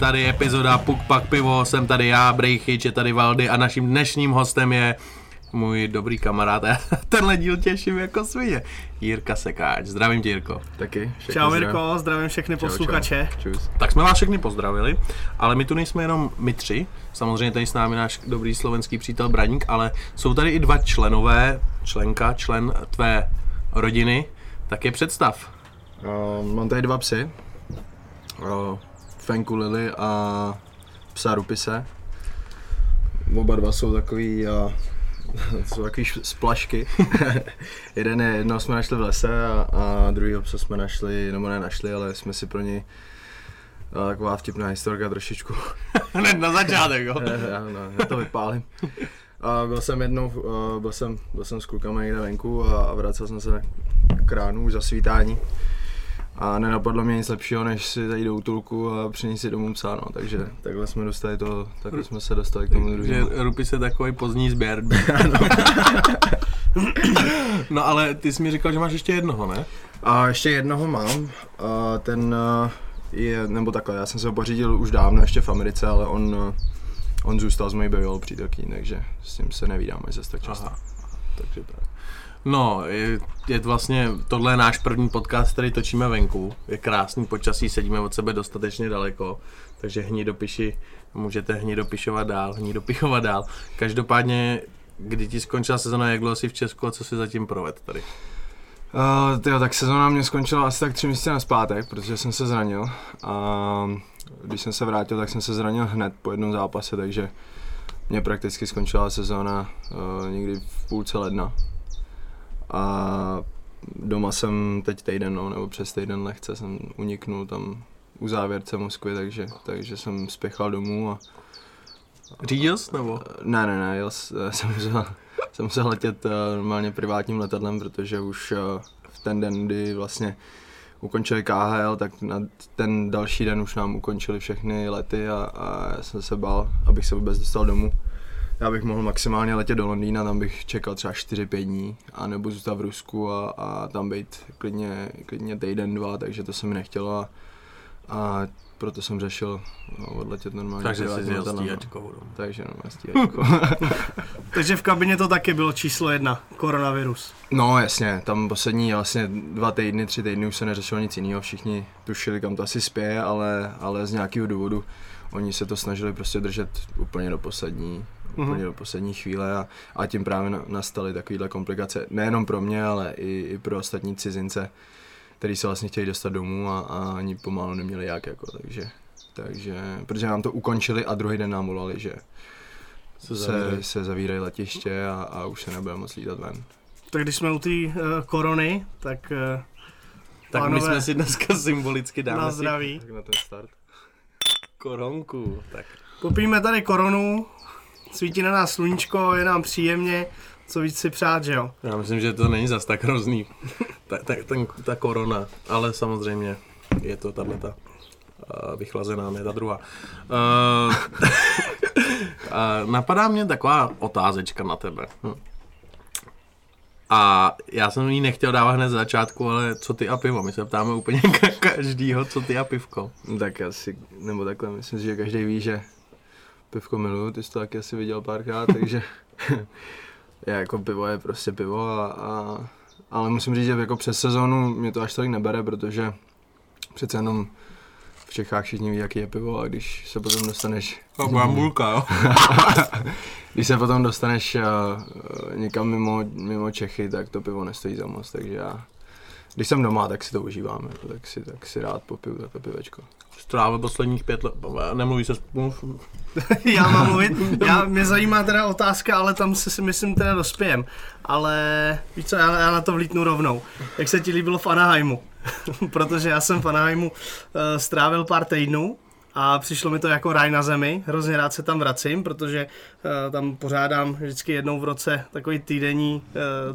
tady epizoda Puk Pak Pivo, jsem tady já, Brejchyč, je tady Valdy a naším dnešním hostem je můj dobrý kamarád, já tenhle díl těším jako svině, Jirka Sekáč. Zdravím tě, Jirko. Taky. Čau, Jirko, zdravím všechny posluchače. Čau. Tak jsme vás všechny pozdravili, ale my tu nejsme jenom my tři, samozřejmě tady s námi náš dobrý slovenský přítel Braník, ale jsou tady i dva členové, člen tvé rodiny, tak je představ. Mám tady dva psy, Fenku Lily a psa Rupise. Oba dva jsou takový, jsou takový splašky. Jednoho jsme našli v lese a druhýho psa jsme našli, nebo nenašli, ale jsme si pro něj taková vtipná historka trošičku. Hned na začátek, jo? Já to vypálím. Byl jsem s klukama někde venku a vracel jsem se k ránu už za svítání. A nenapadlo mě nic lepšího, než si zajít do útulku a přinést si domů psa, no. Takže takhle jsme dostali to, takhle jsme se dostali k tomu druhému. Rupise je takový pozdní sběr. No ale ty jsi mi říkal, že máš ještě jednoho, ne? A ještě jednoho mám. A ten je, nebo takhle, já jsem se ho pořídil už dávno, ještě v Americe, ale on zůstal s mojí bývalou přítelkyní, takže s ním se nevídáme zase tak často. Aha. Takže tak. No, je vlastně, tohle je náš první podcast, který točíme venku, je krásný počasí, sedíme od sebe dostatečně daleko, takže můžete hnidopichovat dál. Každopádně, kdy ti skončila sezona, jak dlouho jsi v Česku a co jsi zatím proved tady? Tak sezona mě skončila asi tak 3 měsíce nazpátek, protože jsem se zranil a když jsem se vrátil, tak jsem se zranil hned po jednom zápase, takže mě prakticky skončila sezona někdy v půlce ledna. A doma jsem teď týden, nebo přes týden lehce jsem uniknul tam u závěrce Moskvy, takže jsem spěchal domů a... Řídil jsi nebo? Ne, jsem musel letět normálně privátním letadlem, protože už v ten den, kdy vlastně ukončili KHL, tak na ten další den už nám ukončili všechny lety a já jsem se bál, abych se vůbec dostal domů. Já bych mohl maximálně letět do Londýna, tam bych čekal třeba 4-5 dní, anebo zůstat v Rusku a tam být klidně týden, dva, takže to se mi nechtělo a proto jsem řešil odletět normálně. Takže jsi jel stíhačkou. Takže normálně stíhačkou. Takže v kabině to taky bylo číslo 1, koronavirus. No jasně, tam poslední vlastně 2 týdny, 3 týdny už se neřešilo nic jiného, všichni tušili, kam to asi spěje, ale z nějakého důvodu oni se to snažili prostě držet úplně do poslední chvíle a tím právě nastaly takovéhle komplikace, nejenom pro mě, ale i pro ostatní cizince, kteří se vlastně chtěli dostat domů a ani pomalu neměli jak, jako, takže protože nám to ukončili a druhý den nám volali, že se zavírají letiště a už se nebude moc lítat ven. Tak když jsme u té korony, tak pánové, my jsme si dneska symbolicky dáme na zdraví. Tak na ten start. Koronku, tak. Popijeme tady koronu. Svítí na nás sluníčko, je nám příjemně, co víc si přát, že jo? Já myslím, že to není zas tak hrozný, ta korona, ale samozřejmě je to tato vychlazená, ne ta druhá. Napadá mě taková otázečka na tebe. A já jsem ji nechtěl dávat hned z začátku, ale co ty a pivo? My se ptáme úplně každýho, co ty a pivko. Tak asi, nebo takhle, myslím si, že každý ví, že pivko miluju, ty jsi to taky asi viděl párkrát, takže jako pivo je prostě pivo, ale musím říct, že jako přes sezonu mě to až tolik nebere, protože přece jenom v Čechách všichni ví, jaký je pivo a když se potom dostaneš... Tak bambulka, jo? Když se potom dostaneš někam mimo Čechy, tak to pivo nestojí za moc, takže já... Když jsem doma, tak si to užívám, jako, tak si rád popiju takové pivečko. Strávil posledních 5 let, nemluví se spomluv. Já mám mluvit, mě zajímá teda otázka, ale tam se si myslím teda dospějem. Ale víš co, já na to vlítnu rovnou. Jak se ti líbilo v Anaheimu? Protože já jsem v Anaheimu strávil pár týdnů a přišlo mi to jako ráj na zemi. Hrozně rád se tam vracím, protože tam pořádám vždycky jednou v roce takový týdenní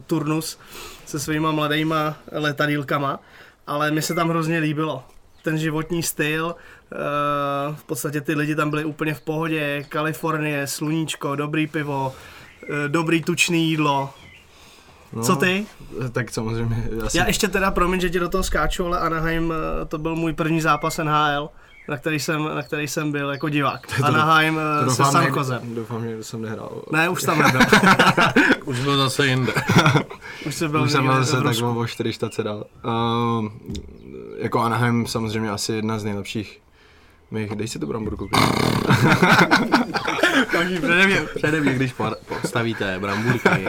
turnus se svýma mladejma letadýlkama, ale mi se tam hrozně líbilo. Ten životní styl, v podstatě ty lidi tam byli úplně v pohodě, Kalifornie, sluníčko, dobrý pivo, dobrý tučný jídlo. No, co ty? Tak samozřejmě. Já ještě teda, promiň, že ti do toho skáču, ale Anaheim, to byl můj první zápas NHL. na který jsem byl jako divák. Anaheim se Sankozem. Doufám, že jsem nehrál. Ne, už tam nebyl. Už byl zase jinde. Už jsem byl zase tak o 4 štace dál. Jako Anaheim samozřejmě asi jedna z nejlepších mých, dej si tu bramboru koupit. Přede mě, když postavíte bramburky,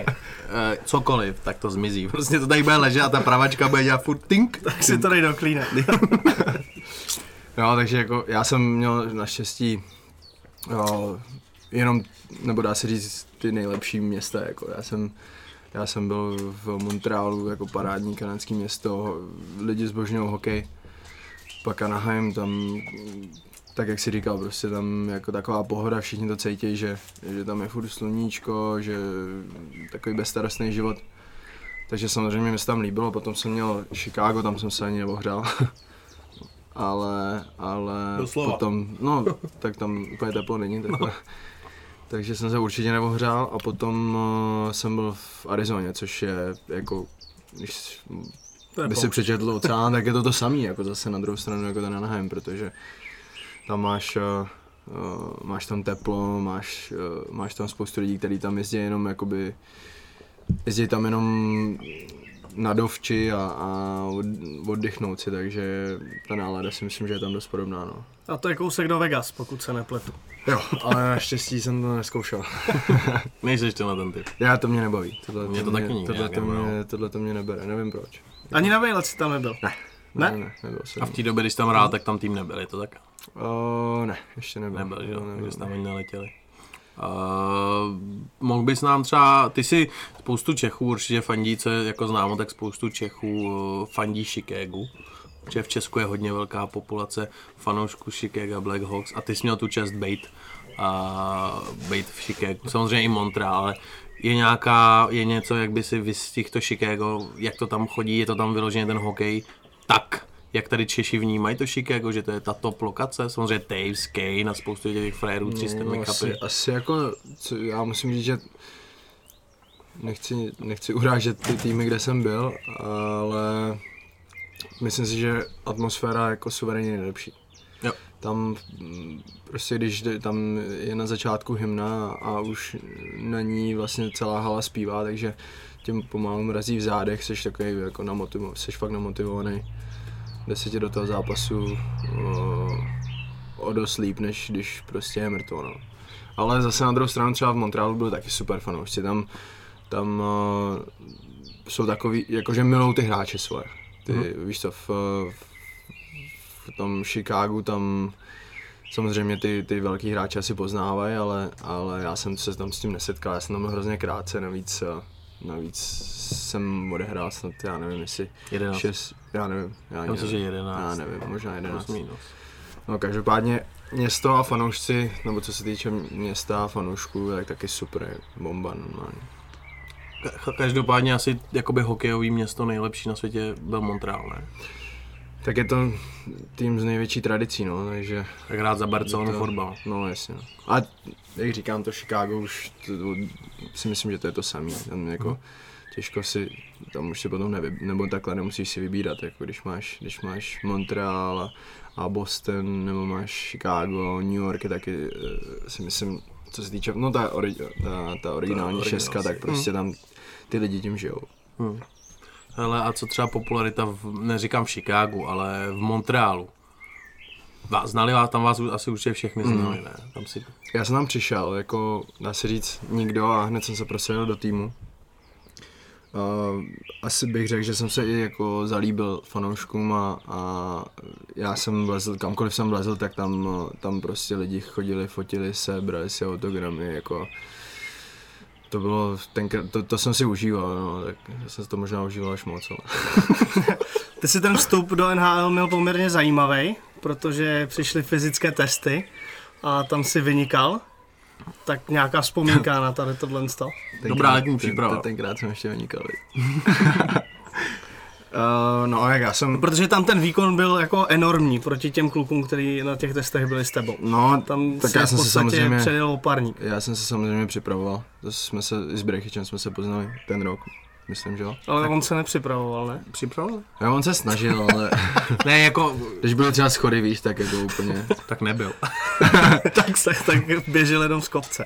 cokoliv, tak to zmizí. Prostě to tady bude ležet a ta pravačka bude dělat furt tink. Tak si to dej do klína. No, takže jako já jsem měl naštěstí jenom, nebo dá se říct, ty nejlepší města. Jako já jsem byl v Montrealu jako parádní kanadské město, lidi zbožňují hokej. Pak Anaheim, tam, tak jak si říkal, prostě tam jako taková pohoda, všichni to cítí, že tam je furt sluníčko, že takový bezstarostný život. Takže samozřejmě mi se tam líbilo, potom jsem měl Chicago, tam jsem se ani neohrál. Ale doslova. Potom, no, tak tam úplně teplo není, takhle. No. Takže jsem se určitě neohrál a potom jsem byl v Arizoně, což je jako, když by si přečetl oceán, tak je to samý, jako zase na druhou stranu, jako ten Anaheim, protože tam máš tam teplo, máš tam spoustu lidí, kteří tam jezdí tam jenom na dovči a oddychnout si, takže ta nálada si myslím, že je tam dost podobná, no. A to je kousek do Vegas, pokud se nepletu. Jo, ale naštěstí jsem to nezkoušel. Nejseš to na ten typ. Já, to mě nebaví. Tohle to mě nebere, nevím proč. Ani na vejlet si tam nebyl? Ne? Nebyl jsem. A v té době, když tam hrál, tak tam tým nebyl, je to tak? Ne, ještě nebyl. Nebyl, že jo, takže jste tam ani neletěli. Mohl bys nám třeba, ty si spoustu Čechů určitě fandí, co je jako známo, tak spoustu Čechů fandí Chicagu, protože v Česku je hodně velká populace fanoušků Chicaga Blackhawks a ty jsi měl tu čest bejt v Chicagu, samozřejmě i Montreal, ale je něco, jak by si vystihl to Chicago, jak to tam chodí, je to tam vyloženě ten hokej, tak jak tady Češi vnímají to Chicago, že to je ta top lokace, samozřejmě Taves, Kane a spoustu těch frérů, 300 make-upy. Asi jako, já musím říct, že nechci urážet ty týmy, kde jsem byl, ale myslím si, že atmosféra jako suverénně nejlepší. Jo. Tam prostě, když tam je na začátku hymna a už na ní vlastně celá hala zpívá, takže tím pomalu mrazí v zádech, seš takový jako seš fakt namotivovaný. 10 do toho zápasu o dost líp, než když prostě je mrtvo, no. Ale zase na druhou stranu třeba v Montrealu byli taky super fanoušci, tam jsou takový, jakože milou ty hráče svoje. Ty, víš co, v tom Chicagu tam samozřejmě ty velký hráče asi poznávají, ale já jsem se tam s tím nesetkal, já jsem tam byl hrozně krátce, navíc jsem odehrál snad, já nevím, jestli 11. 6, možná 11. No, každopádně město a fanoušci, nebo co se týče města a fanoušků, tak taky super, bomba normálně. Každopádně asi jakoby hokejový město nejlepší na světě byl Montreal, ne? Tak je to tým s největší tradicí, no, takže... Tak rád za Barcelonu fotbal. No, jasně. A jak říkám, to Chicago už si myslím, že to je to samý. Tam jako těžko si, tam už si potom nebo takhle nemusíš si vybírat, jako když máš Montreal a Boston, nebo máš Chicago, New York je taky, si myslím, co se týče, no ta originální šestka, tak prostě tam ty lidi tím žijou. Hele, a co třeba popularita, neříkám v Chicagu, ale v Montrealu? Znali vás, tam vás asi určitě všechny znali, ne? Já jsem tam přišel, jako dá se říct nikdo a hned jsem se prosadil do týmu. Asi bych řekl, že jsem se i jako zalíbil fanouškům a já jsem vlezl, kamkoliv jsem vlezl, tak tam prostě lidi chodili, fotili se, brali si autogramy, jako... To bylo tenkrát, to jsem si užíval, no, tak jsem to možná užíval až moc, ale... Ty si ten vstup do NHL měl poměrně zajímavý, protože přišly fyzické testy a tam si vynikal, tak nějaká vzpomínka na tady tohle stav. Dobrá letní příprava. Tenkrát jsem ještě vynikal. No, jak já jsem... Protože tam ten výkon byl jako enormní proti těm klukům, kteří na těch testech byli s tebou. No, tam tak já jsem se samozřejmě předjel o parník. Já jsem se samozřejmě připravoval. To jsme se i s Brechyčem poznali ten rok. myslím, že jo. Ale tak on se nepřipravoval, ne? Připravoval? Jo, on se snažil, ale... ne, jako... Když byl třeba schody, víš, tak jako úplně... tak nebyl. tak běžel jenom z kopce.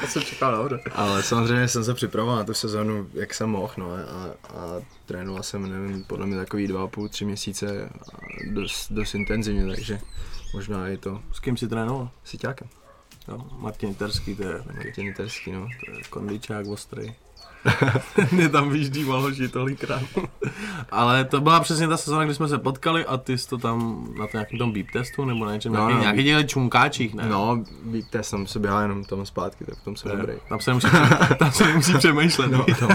To jsem čekal, dobře. Ale samozřejmě jsem se připravoval na tu sezonu, jak jsem mohl, no, a trénoval jsem, nevím, podle mě takový 2,5-3 měsíce dost intenzivně, takže možná je to... S kým si trénoval? S Siťákem. No, Martin Terský, to je Martin Terský, no. To je kondičák ostrý. Mě tam vyždíval hoši tolikrát. Ale to byla přesně ta sezona, kdy jsme se potkali a ty jsi to tam na nějakém tom beep testu nebo na něčem, no, nějaký dělali čunkáčích, ne? No, beep test, tam se běhal jenom tam zpátky, tak v tom jsem dobrý. Tam se nemusí přemýšlet, no, tam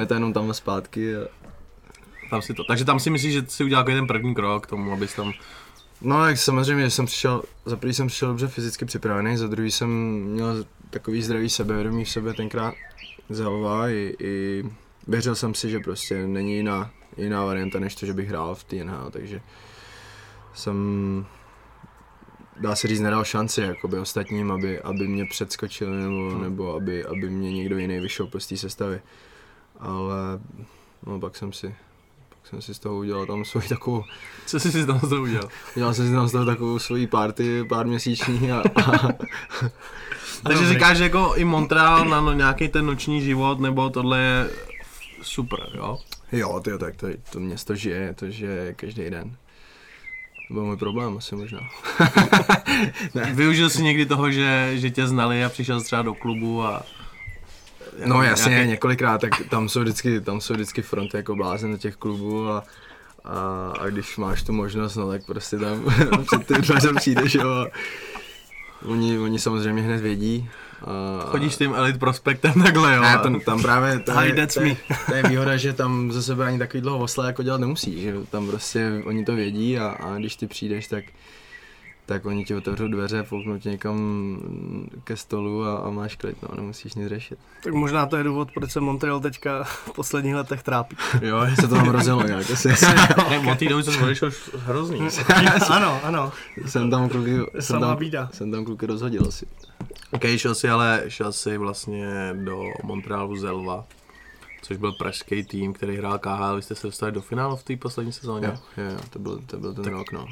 je to jenom tam zpátky. A... Tam si to. Takže tam si myslíš, že si udělal jako jeden první krok k tomu, abys tam... No tak samozřejmě, že jsem přišel, za první jsem přišel dobře fyzicky připravený, za druhý jsem měl takový zdravý sebevědomí v sobě tenkrát zahová i věřil jsem si, že prostě není jiná varianta než to, že bych hrál v TNH, takže jsem, dá se říct, nedal šanci jakoby ostatním, aby mě předskočili nebo aby mě někdo jiný vyšel z té sestavy, ale no pak jsem si z toho udělal tam svoji takovou... Co jsi si z toho udělal? Udělal jsem si tam z toho takovou svoji party, pár měsíční a... Takže říkáš, že jako i Montreal na nějaký ten noční život, nebo tohle je super, jo? Jo, tyjo, tak to město žije, to žije každý den. To byl můj problém asi možná. Využil jsi někdy toho, že tě znali a přišel třeba do klubu a... No jasně, nějaký... několikrát, tak tam jsou vždycky fronty jako blázen do těch klubů a když máš tu možnost, no tak prostě tam před tím dveřem přijdeš, jo. Oni samozřejmě hned vědí. Chodíš tím Elite Prospektem takhle, jo? Ne, tam právě, to je výhoda, že tam za sebe ani takový dlouho osla jako dělat nemusíš, že tam prostě oni to vědí a když ty přijdeš, tak oni ti otevřou dveře, pouknou tě někam ke stolu a máš klid, no, nemusíš nic řešit. Tak možná to je důvod, proč se Montreal teďka v posledních letech trápí. Jo, se to tam rozjelo nějak. Od té doby jsem odešel hrozný. Ano. Jsem tam kluky rozhodil asi. Ok, šel jsi vlastně do Montrealu ze Lva, což byl pražský tým, který hrál KHL, vy jste se dostali do finálu v té poslední sezóně. Jo, to byl ten rok, no.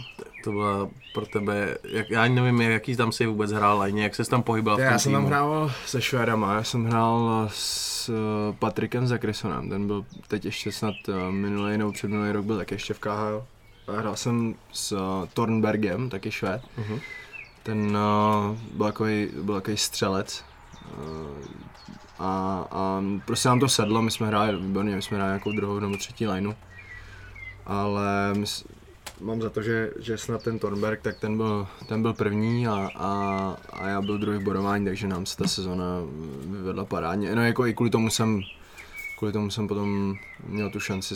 To bylo pro tebe, já ani nevím, jaký tam jsi vůbec hrál, ani jak ses tam pohyboval v tom týmu. Já jsem tam hrál se Švédama, já jsem hrál s Patrikem Zakrisonem, ten byl teď ještě snad minulý nebo předminulý rok byl taky ještě v KHL. A hrál jsem s Tornbergem, taky Švéd. Uh-huh. Ten byl takový střelec. A prostě nám to sedlo, my jsme hráli výborně, my jsme hráli nějakou druhou nebo třetí lineu, ale mám za to, že snad ten Tornberg, tak ten byl první a já byl druhý v bodování, takže nám se ta sezona vyvedla parádně. No jako i kvůli tomu jsem potom měl tu šanci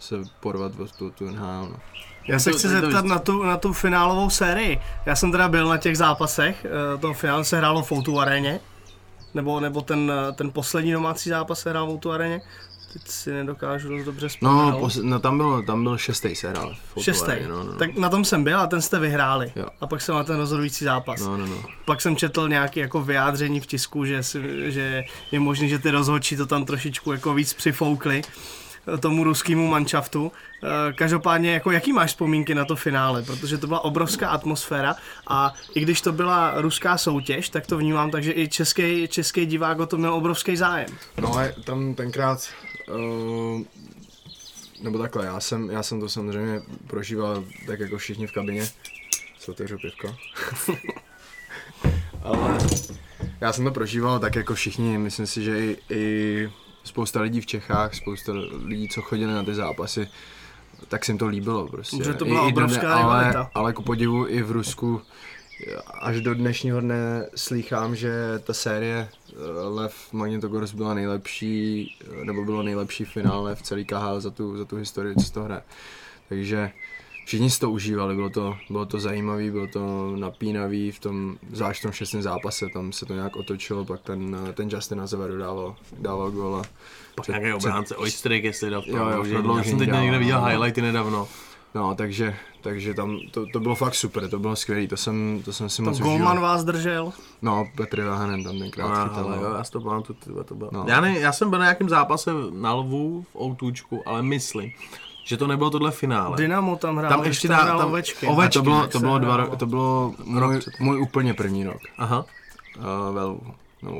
se porvat v tu NHL. No. Já se chci zeptat na tu finálovou sérii. Já jsem teda byl na těch zápasech, to finále se hrálo v O2 aréně. Nebo ten poslední domácí zápas se hrál v O2 aréně. Teď si nedokážu dost dobře vzpomenout. No tam byl šestý se hrál v O2 aréně. No. Tak na tom jsem byl a ten jste vyhráli. Jo. A pak jsem na ten rozhodující zápas. No. Pak jsem četl nějaké jako vyjádření v tisku, že je možný, že ty rozhodčí to tam trošičku jako víc přifoukli tomu ruskému manšaftu. Každopádně, jako, jaký máš vzpomínky na to finále, protože to byla obrovská atmosféra a i když to byla ruská soutěž, tak to vnímám tak, že i český divák o to měl obrovský zájem. No ale tam tenkrát, nebo takhle, já jsem to samozřejmě prožíval tak jako všichni v kabině, se otevřu pivko, ale já jsem to prožíval tak jako všichni, myslím si, že i spousta lidí v Čechách, spousta lidí, co chodili na ty zápasy, tak se jim to líbilo prostě. Protože to byla obrovská rivalita. Ale ku podivu i v Rusku až do dnešního dne slýchám, že ta série Lev Magnitogorsk byla nejlepší, nebo bylo nejlepší finále v celý KHL za tu historii, co to hraje. Takže všichni si to užívali, bylo to zajímavý, bylo to napínavý, zvlášť v tom šestém zápase, tam se to nějak otočilo, pak ten Justin Azevedo dával gól. Pak nějaký obránce Oystrik, jestli dal v prodloužení. Já jsem teď někde viděl highlighty nedávno. No, takže tam to bylo fakt super, to bylo skvělý, to jsem si to moc užil. To golman vás držel? No, Petr Váhanen tam tenkrát chytal. Jo, já si to pamatuju, to bylo. No. Já jsem byl na nějakém zápase na Lvu v Outůčku, ale myslím, že to nebylo tohle finále. Dynamo tam hrál, ještě hrál Ovečkin. To bylo můj úplně první rok. Aha. No,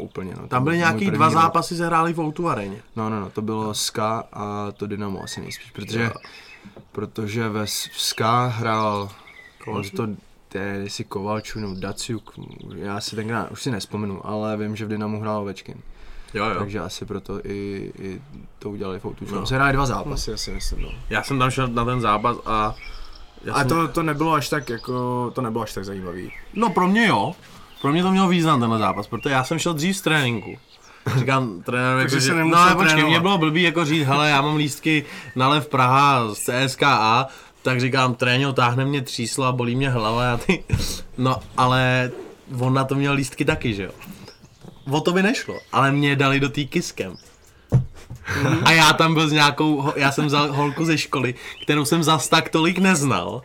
tam byly nějaký dva zápasy zahráli v Outu aréně. No, to bylo Ska a to Dynamo asi nejspíš, protože ve Ska hrál jestli Kovalčů nebo Daciuk, já si tenkrát už si nespomenu, ale vím, že v Dynamu hrál Ovečkin. Jo. Takže asi proto i to udělali v Outu. No. Se hráli dva zápasy, asi myslím. No. Já jsem tam šel na ten zápas to nebylo až tak zajímavý. No pro mě jo. Pro mě to mělo význam tenhle zápas, protože já jsem šel dřív z tréninku. Říkám trenérovi, mě bylo blbý jako říct, hele, já mám lístky na Lev Praha z CSKA, tak říkám, tréňo, táhne mě třísla, bolí mě hlava a ty... No, ale on na to měl lístky taky, že jo? O to by nešlo, ale mě dali do tý kiskem. A já tam byl s nějakou, já jsem vzal holku ze školy, kterou jsem zas tak tolik neznal.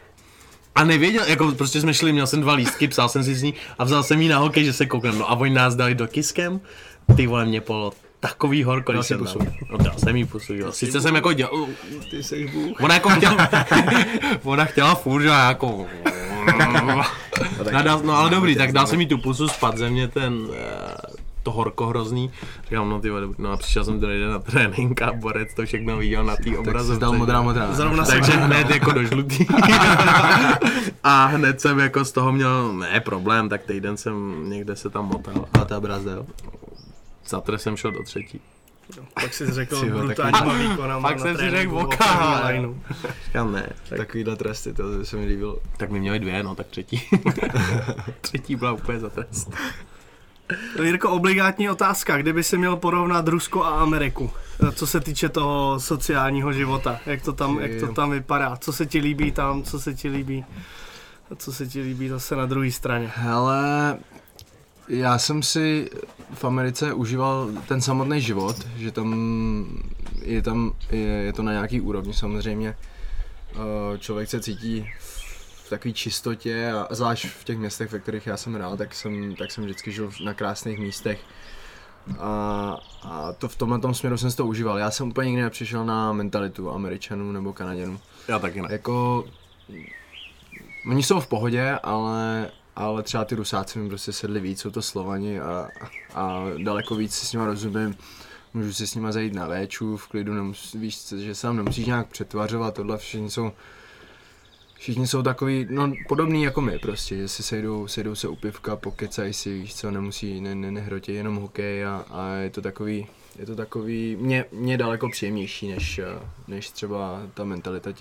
A nevěděl, jako prostě jsme šli, měl jsem dva lístky, psal jsem si z ní a vzal jsem jí na hokej, že se kouknem. No a oni nás dali do kiskem, ty vole, mě polo takový horko, když jsem tam. Dal jsem jí pusu, jo. Sice jsem jako dělal, ty seš bůh. Ona chtěla furt, že jako... No ale dobrý, tak dal jsem jí tu pusu, spadl ze mě ten... to horko hrozný. Říkám, a přišel jsem do lidé na trénink a borec to všechno viděl na té obrazovce. Tak jsi modrá. Takže hned jako do žlutý. A hned jsem jako z toho měl, ne problém, tak týden jsem někde se tam motal. A ta Brazil. Zatre jsem šel do třetí. No, tak jsi řekl brutálníma výkonama. Pak jsem si řekl voká. Říkám ne. Takovýhle tresty, to se mi líbilo. Tak mi měli dvě, tak třetí. Třetí byla úplně za trest. Jirko, obligátní otázka, kdyby si měl porovnat Rusko a Ameriku, co se týče toho sociálního života, jak to tam vypadá, co se ti líbí tam, co se ti líbí zase na druhé straně. Hele, já jsem si v Americe užíval ten samotný život, že tam je to na nějaký úrovni samozřejmě, člověk se cítí takový čistotě a zvlášť v těch městech, ve kterých já jsem hrál, tak jsem vždycky žil na krásných místech a to v tomhletom směru jsem si to užíval. Já jsem úplně nikdy nepřišel na mentalitu Američanů nebo Kanaděnů. Já taky ne. Jako, oni jsou v pohodě, ale třeba ty Rusáci mi prostě sedli víc, jsou to Slovani a daleko víc si s nima rozumím. Můžu si s nima zajít na véču, v klidu, víš, že se tam nemusíš nějak přetvařovat, tohle všichni jsou takový, podobný jako my prostě, že si sejdou se u pivka, pokecají si, víš co, nehrotí jenom hokej a je to takový mě daleko příjemnější než třeba ta mentalita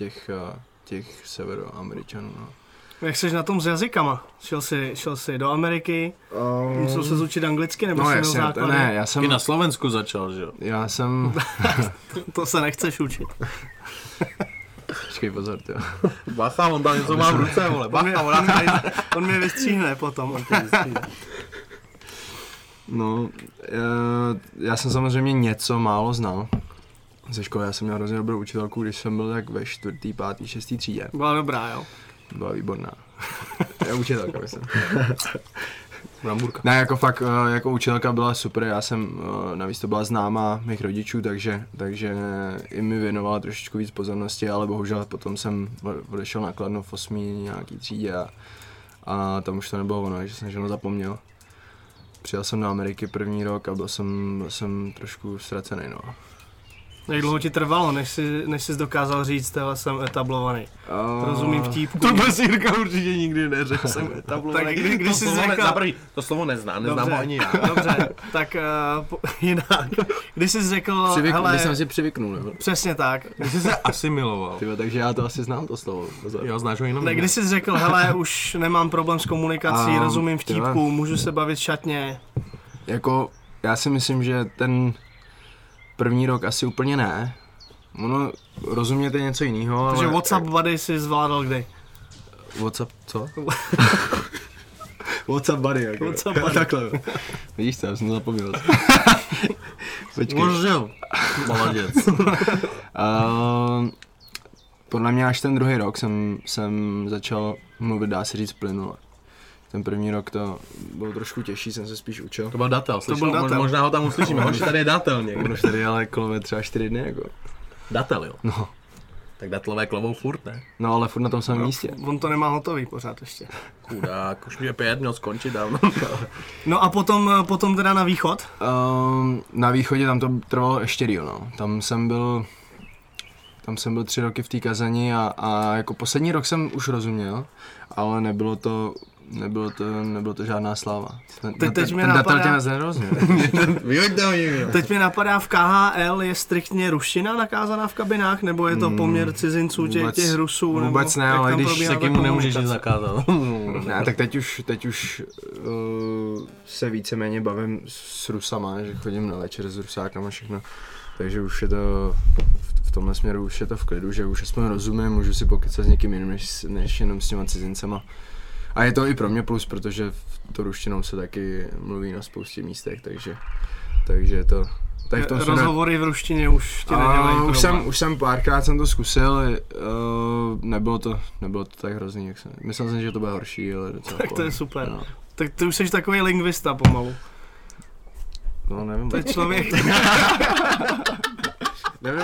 těch severoameričanů. No. Jak seš na tom s jazykama? Šel jsi do Ameriky, musel se učit anglicky nebo jsi měl základy? Ne, já jsem... Ty na Slovensku začal, že jo? Já jsem... To se nechceš učit. Počkej, pozor, tyjo. Bacha, on tam něco má v ruce, vole, bacha, on mě vystříhne potom, No, já jsem samozřejmě něco málo znal ze školy, já jsem měl hrozně dobrou učitelku, když jsem byl tak ve 4., 5., 6. třídě. Byla dobrá, jo? Byla výborná. Já učitelka, myslím. Bramburka. Ne, jako fakt, jako učitelka byla super, já jsem, navíc to byla známá mých rodičů, takže i mi věnovala trošičku víc pozornosti, ale bohužel potom jsem odešel na Kladno v 8. nějaký třídě a tam už to nebylo ono, takže jsem zapomněl. Přijel jsem do Ameriky první rok a byl jsem trošku ztracený, no. Jak dlouho ti trvalo, než jsi dokázal říct, že jsem etablovaný? Rozumím vtípku. To bez Jirka určitě nikdy neřekl, jsem etablovaný. Tak když jsi řekl... To slovo neznám ho ani já. Dobře, tak jinak. Když jsi řekl... Když jsem si přivyknul, nebo? Přesně tak. Když jsi se asimiloval. Tyba, takže já to asi znám, to slovo. Jo, znáš ho jinak. Ne, když jsi řekl, hele, už nemám problém s komunikací, rozumím vtípku, můžu se bavit šatně. Jako, já si myslím, že ten... První rok asi úplně ne. Ono, rozumět je něco jiného, ale... Takže WhatsApp buddy jsi zvládal kdy? WhatsApp co? WhatsApp buddy, jako. WhatsApp buddy. Takhle. Vidíš co, já jsem to zapomněl. Počkej. Možná. Maladec. podle mě až ten druhý rok jsem začal mluvit, dá se říct, plynule. Ten první rok to bylo trošku těžší, jsem se spíš učil. To byl datel, slyšel, možná ho tam uslyšíme, on tady je datel někde. On už tady ale kolem třeba 4 dny jako. Datel, jo? No. Tak datlové klovou furt, ne? No ale furt na tom samém místě. On to nemá hotový pořád ještě. Chudák, už mě 5 měl skončit dávno. No a potom teda na východ? Na východě tam to trvalo ještě díl, no. Tam jsem byl 3 roky v té Kazani a jako poslední rok jsem už rozuměl, ale nebylo to žádná sláva. Teď mi napadá, v KHL je striktně ruština nakázaná v kabinách, nebo je to poměr cizinců těch Rusů? Vůbec ne, ale když se kým nemůžeš nic zakázat. Ne, tak teď už se víceméně bavím s Rusama, že chodím na večer s Rusákama všechno, takže už je to... V tomhle směru už je to v klidu, že už aspoň rozumím, můžu si pokecat s někým jiným, než jenom s těma cizincema. A je to i pro mě plus, protože to ruštinou se taky mluví na spoustě místech, takže je to... Tady v tom rozhovory v ruštině už ti nedělají problém. Už jsem párkrát jsem to zkusil, nebylo to tak hrozný, jak jsem... Myslel jsem, že to bude horší, ale docela... Tak to je super. No. Tak ty už jsi takový lingvista pomalu. No, nevím. To je člověk. Nevím,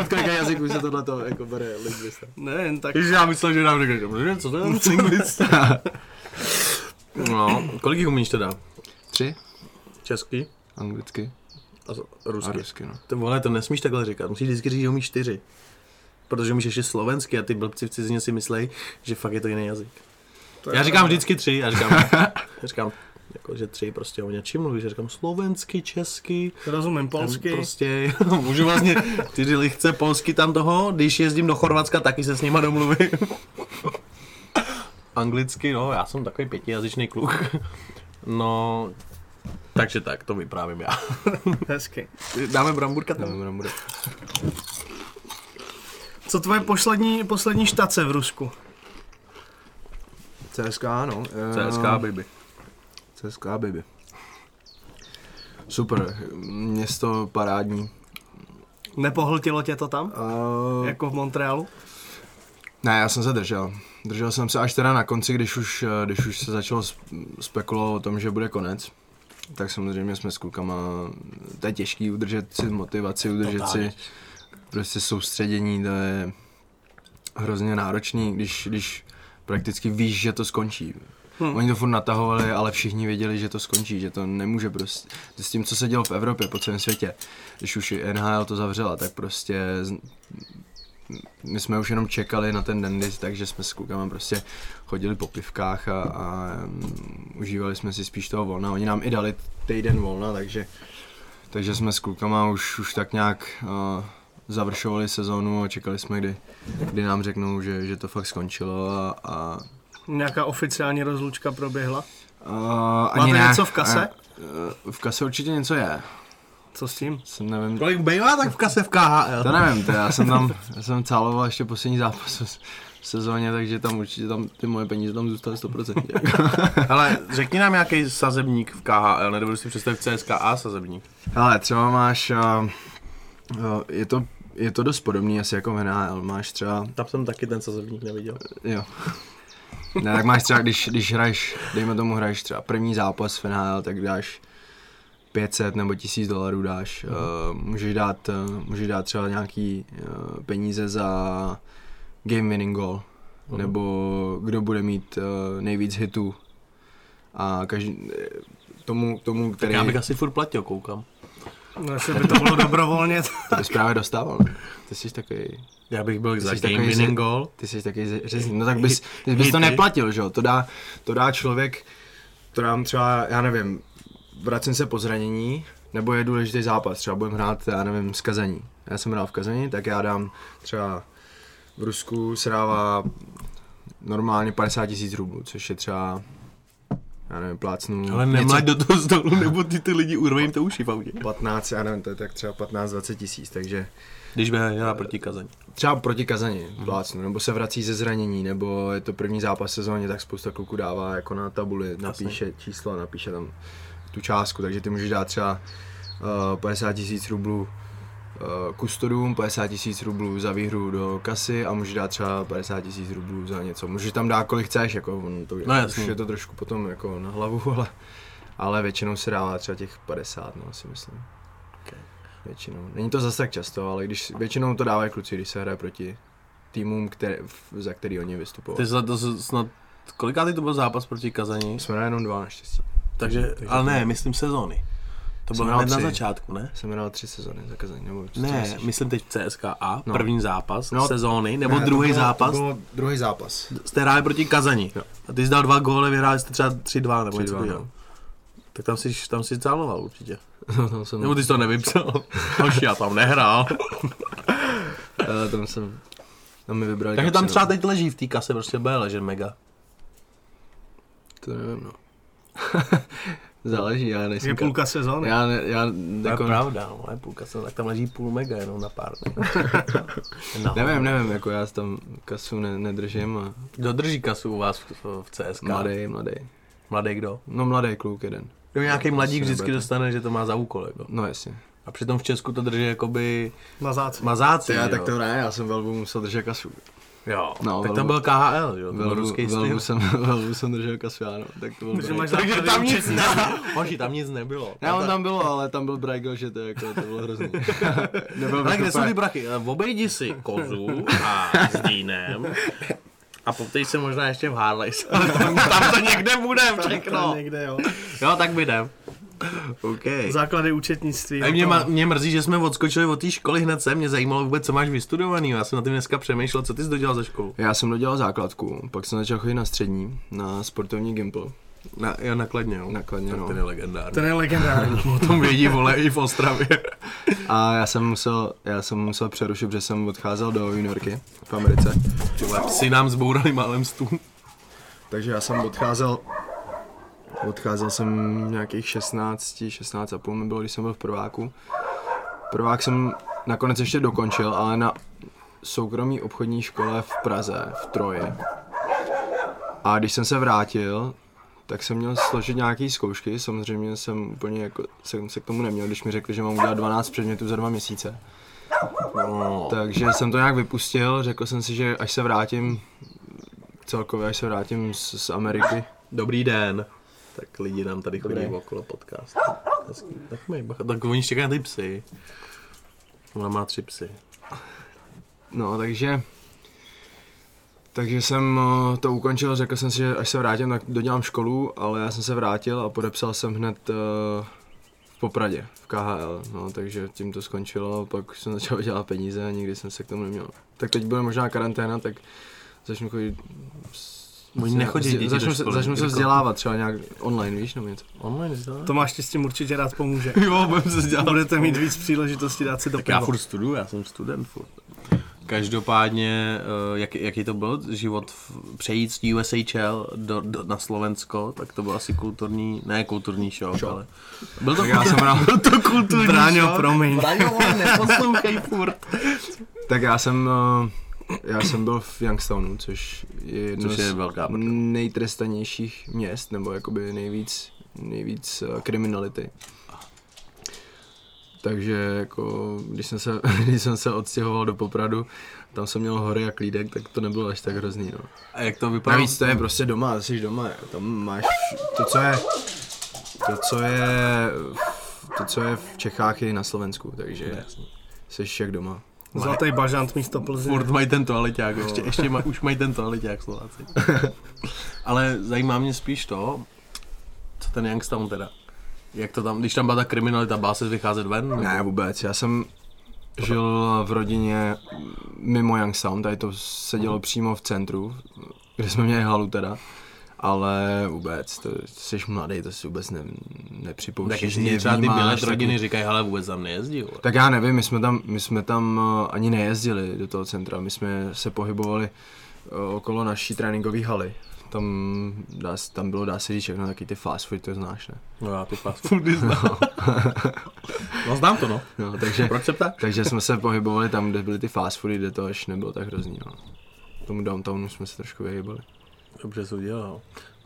od kolika jazyků se tohleto jako bere lingvista. Ne, jen tak. Já myslel, že nám řekne, co to je lingvista. No, kolik jich umíš teda? 3. Česky? Anglicky. A rusky, no. To nesmíš takhle říkat, musíš vždycky říct, že umíš 4. Protože umíš ještě slovensky a ty blbci v cizině si myslej, že fakt je to jiný jazyk. To já říkám vždycky 3, já říkám jako, že 3 prostě o něčím mluvíš, říkám slovensky, česky, rozumím polsky, prostě můžu vlastně 4 lehce polsky tam toho, když jezdím do Chorvatska, taky se s nima domluvím. Anglicky, no, já jsem takový 5jazyčný kluk, no, takže tak, to vyprávím já. Hezky. Dáme bramburka tam. Dáme bramburka. Co tvoje poslední štace v Rusku? CSKA, no. CSKA, baby. CSKA, baby. Super, město parádní. Nepohltilo tě to tam? Jako v Montrealu? Ne, já jsem se držel. Držel jsem se až teda na konci, když už se začalo spekulovat o tom, že bude konec. Tak samozřejmě jsme s klukama, to je těžký udržet si motivaci, udržet si prostě soustředění, to je hrozně náročný, když prakticky víš, že to skončí. Oni to furt natahovali, ale všichni věděli, že to skončí, že to nemůže prostě. S tím, co se dělo v Evropě, po celém světě, když už NHL to zavřela, tak prostě my jsme už jenom čekali na ten den, takže jsme s klukama prostě chodili po pivkách a užívali jsme si spíš toho volna. Oni nám i dali týden volna, takže jsme s klukama už tak nějak završovali sezónu a čekali jsme, kdy nám řeknou, že to fakt skončilo a nějaká oficiální rozlučka proběhla? Máte něco v kase? V kase určitě něco je. Co s tím? Nevím. Kolik bývá tak v kase v KHL? To nevím, já jsem cáloval ještě poslední zápas v sezóně, takže tam určitě ty moje peníze tam zůstaly 100%. Hele, řekni nám nějaký sazebník v KHL, nedovedu si představit CSKA sazebník. Hele, třeba máš, je to dost podobný asi jako v NHL, máš třeba... Tam jsem taky ten sazebník neviděl. Jo. Ne, tak máš třeba, když hraješ, dejme tomu, hraješ třeba první zápas v NHL, tak dáš $500 nebo $1,000 dáš. Můžeš dát třeba nějaký peníze za game winning goal, nebo kdo bude mít nejvíc hitů. A každý, tomu, který... Tak já bych asi furt platil, koukám. No, jestli by to bylo dobrovolně. To bys právě dostával. Ty jsi takový... Já bych byl za game winning goal. Ty jsi takový řezný. No tak bys to neplatil, že jo? To dá člověk, to dám třeba, já nevím, vracím se po zranění, nebo je důležitý zápas, třeba budem hrát, já nevím, z Kazaní. Já jsem hrál v Kazani, tak já dám třeba v Rusku se dává normálně 50,000 rublů, což je třeba... Já nevím, plácnu... Ale nemlať do toho stolu, nebo ty lidi urvejím to uši v autě. 15, já nevím, to je tak třeba 15-20,000, takže... Když běhá proti Kazaň. Třeba proti Kazaní plácnu, nebo se vrací ze zranění, nebo je to první zápas sezóně, tak spousta kluků dává jako na tabuli, napíše číslo, napíše tam tu částku, takže ty můžeš dát třeba 50,000 rublů kustodům 50 000 rublů za výhru do kasy a může dát třeba 50 000 rublů za něco. Můžeš tam dát kolik chceš, jako on to, no, už je to trošku potom jako na hlavu, ale většinou se dává třeba těch 50, no si myslím. Okay. Většinou. Není to zase tak často, ale když většinou to dávají kluci, když se hraje proti týmům, za který oni vystupovali. Ty za to snad kolikátý to byl zápas proti Kazani? Jsme na jenom 2 naštěstí. Takže ale ne, myslím sezóny. To bylo hned na začátku, ne? Jsem hrál 3 sezóny za Kazaň, nebo ne, myslím teď CSKA, no. První zápas no, sezóny, nebo ne, druhý zápas? To byl druhý zápas. Jste hráli proti Kazani. No. A ty jsi dal 2 góly, vyhráli jste třeba 3-2 nebo něco takového. Tak tam jsi cáloval určitě. No, nebo ty jsi to nevypsal. Hoši, já tam nehrál. Tam mi vybrali. Takže tam třeba teď leží v té kase, prostě bude ležet mega. To nevím, no. Záleží, já nejsem... Je půlka sezóny. To je pravda, no, je půlka sezóny, tak tam leží půl mega jenom na pár. No. Nevím, jako já tam kasu nedržím a... Kdo drží kasu u vás v CSK? Mladý. Mladý kdo? No mladý kluk jeden. No, nějaký mladík vždycky dostane, že to má za úkol, jako. No jasně. A přitom v Česku to drží jakoby... Mazáci. Já tak to ne, já jsem velbu musel držet kasu. Jo, no, tak velbu, to byl KHL, jo, to byl ruský styl. Velbu jsem držel Kasiano, tak to byl Brejgl. Takže tam nic nebylo. Možná tam nic nebylo. Ne, on tam bylo, ale tam byl Brejgl, že to, jako, to bylo hrozný. Ale kde jsou ty brachy? Obejdi si kozu a s dýnem. A poptej se možná ještě v Harleys. Tam to někde bude všechno. Jo, tak my jdem. Okay. Základy účetnictví. Mě mrzí, že jsme odskočili od té školy hned sem. Mě zajímalo vůbec, co máš vystudovaný. Já jsem na tím dneska přemýšlel, co ty jsi dodělal za školu. Já jsem dodělal základku, pak jsem začal chodit na střední, na sportovní gimpl. Já Nakladně, jo. Nakladně, no. Ten je legendární. O tom vědí, vole, i v Ostravě. A já jsem musel přerušit, protože jsem odcházel do juniorky v Americe. Psi nám zbourali málem stůl. Takže já jsem odcházel jsem nějakých 16,5 mi bylo, když jsem byl v prváku. Prvák jsem nakonec ještě dokončil, ale na soukromé obchodní škole v Praze, v Troji. A když jsem se vrátil, tak jsem měl složit nějaké zkoušky, samozřejmě jsem se k tomu neměl, když mi řekli, že mám udělat 12 předmětů za 2 měsíce. No. Takže jsem to nějak vypustil, řekl jsem si, že až se vrátím z Ameriky. Dobrý den. Tak lidi nám tady chodí okolo podcast. Tak Maybach, tak oni čekají na ty psy. Ona má 3 psy. No, takže jsem to ukončil, řekl jsem si, že až se vrátím, tak dodělám školu, ale já jsem se vrátil a podepsal jsem hned v Popradě, v KHL. No, takže tím to skončilo, pak jsem začal dělat peníze a nikdy jsem se k tomu neměl. Tak teď bude možná karanténa, tak začnu chodit... Oni nechodí děti do školy. Začnu se vzdělávat třeba nějak online, víš, nebo něco. Online vzdělávat? Tomáš ti s tím určitě rád pomůže. Jo, budeme se vzdělávat. Budete mít víc příležitostí dát si to pivo. Já furt studuju, já jsem student furt. Každopádně, jaký to byl život, přejít z USHL na Slovensko, tak to byl asi kulturní šok, ale... Byl to, to kulturní šok. Bráňo, promiň. Bráňo, neposlouchej furt. Tak já jsem byl v Youngstownu, což je jedno z nejtrestanějších měst, nebo jakoby nejvíc kriminality. Takže jako, když jsem se odstěhoval do Popradu, tam jsem měl hory a klídek, tak to nebylo až tak hrozný, no. A jak to vypadá? Navíc to je prostě doma, jsi doma, tam máš to, co je v Čechách i na Slovensku, takže jsi jak doma. Zlatý bažant místo Plzeň. Furt mají ten toaleťák, už mají ten toaleťák Slováci. Ale zajímá mě spíš to, co ten Youngstown teda. Jak to tam, když tam byla ta kriminalita, bál se vycházet ven? Nebo? Ne, vůbec. Já jsem žil v rodině mimo Youngstown, tady to se dělo přímo v centru, kde jsme měli halu teda. Ale vůbec, to jsi mladý, to si vůbec nepřipouštíš. Tak ještě třeba ty bělé rodiny říkají, ale vůbec tam nejezdí. Tak já nevím, my jsme tam ani nejezdili do toho centra, my jsme se pohybovali okolo naší tréninkové haly. Tam bylo, dá se říct, všechno, taky ty fast food, to znáš, ne? No já ty fast foody znám. No znám to, no. No takže jsme se pohybovali tam, kde byly ty fast foody, kde to až nebylo tak hrozný, no. Tomu downtownu jsme se trošku vyhybali. Dobře jsi udělal.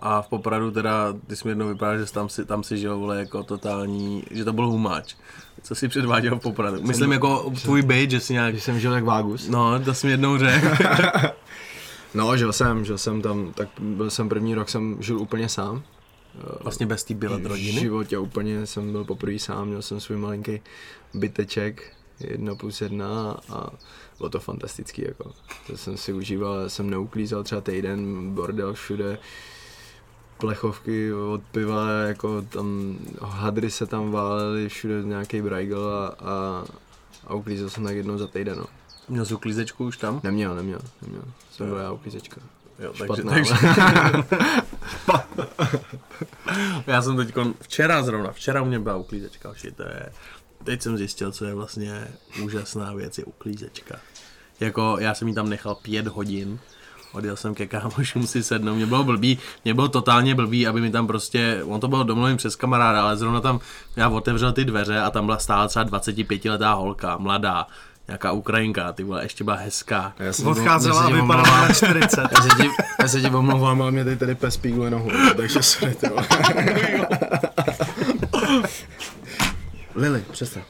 A v Popradu teda, ty jsi mi jednou vypadal, že tam si žil, vole, jako totální, že to byl humáč. Co si předváděl v Popradu? Myslím jako tvůj bejt, že si nějak... Že jsem žil jak Vágus. No, to jsi mi jednou řekl. No, žil jsem tam, tak byl jsem první rok, jsem žil úplně sám. Vlastně bez té byla rodiny? V životě úplně jsem byl poprvé sám, měl jsem svůj malinký byteček, 1+1 a bylo to fantastický, jako. To jsem si užíval, jsem neuklízel třeba týden, bordel všude, plechovky od piva, jako tam hadry se tam válely, všude nějaký brajgl a uklízel jsem tak jednou za týden, no. Měl jsi uklízečku už tam? Neměl. To byla já uklízečka. Jo, takže... Já jsem teď včera u mě byla uklízečka, to je... Teď jsem zjistil, co je vlastně úžasná věc, je uklízečka. Jako, já jsem ji tam nechal 5 hodin, odjel jsem ke kámošům si sednout, mě bylo totálně blbý, aby mi tam prostě, on to bylo domluvím přes kamaráda, ale zrovna tam, já otevřel ty dveře a tam byla stála třeba 25letá holka, mladá, nějaká Ukrajinka, ty vole, ještě byla hezká. Odcházela a vypadala na 40. Já se ti omlouvám, ale mě tady pes pígle nohu, takže sorry, ty vole. Lili, přestaň.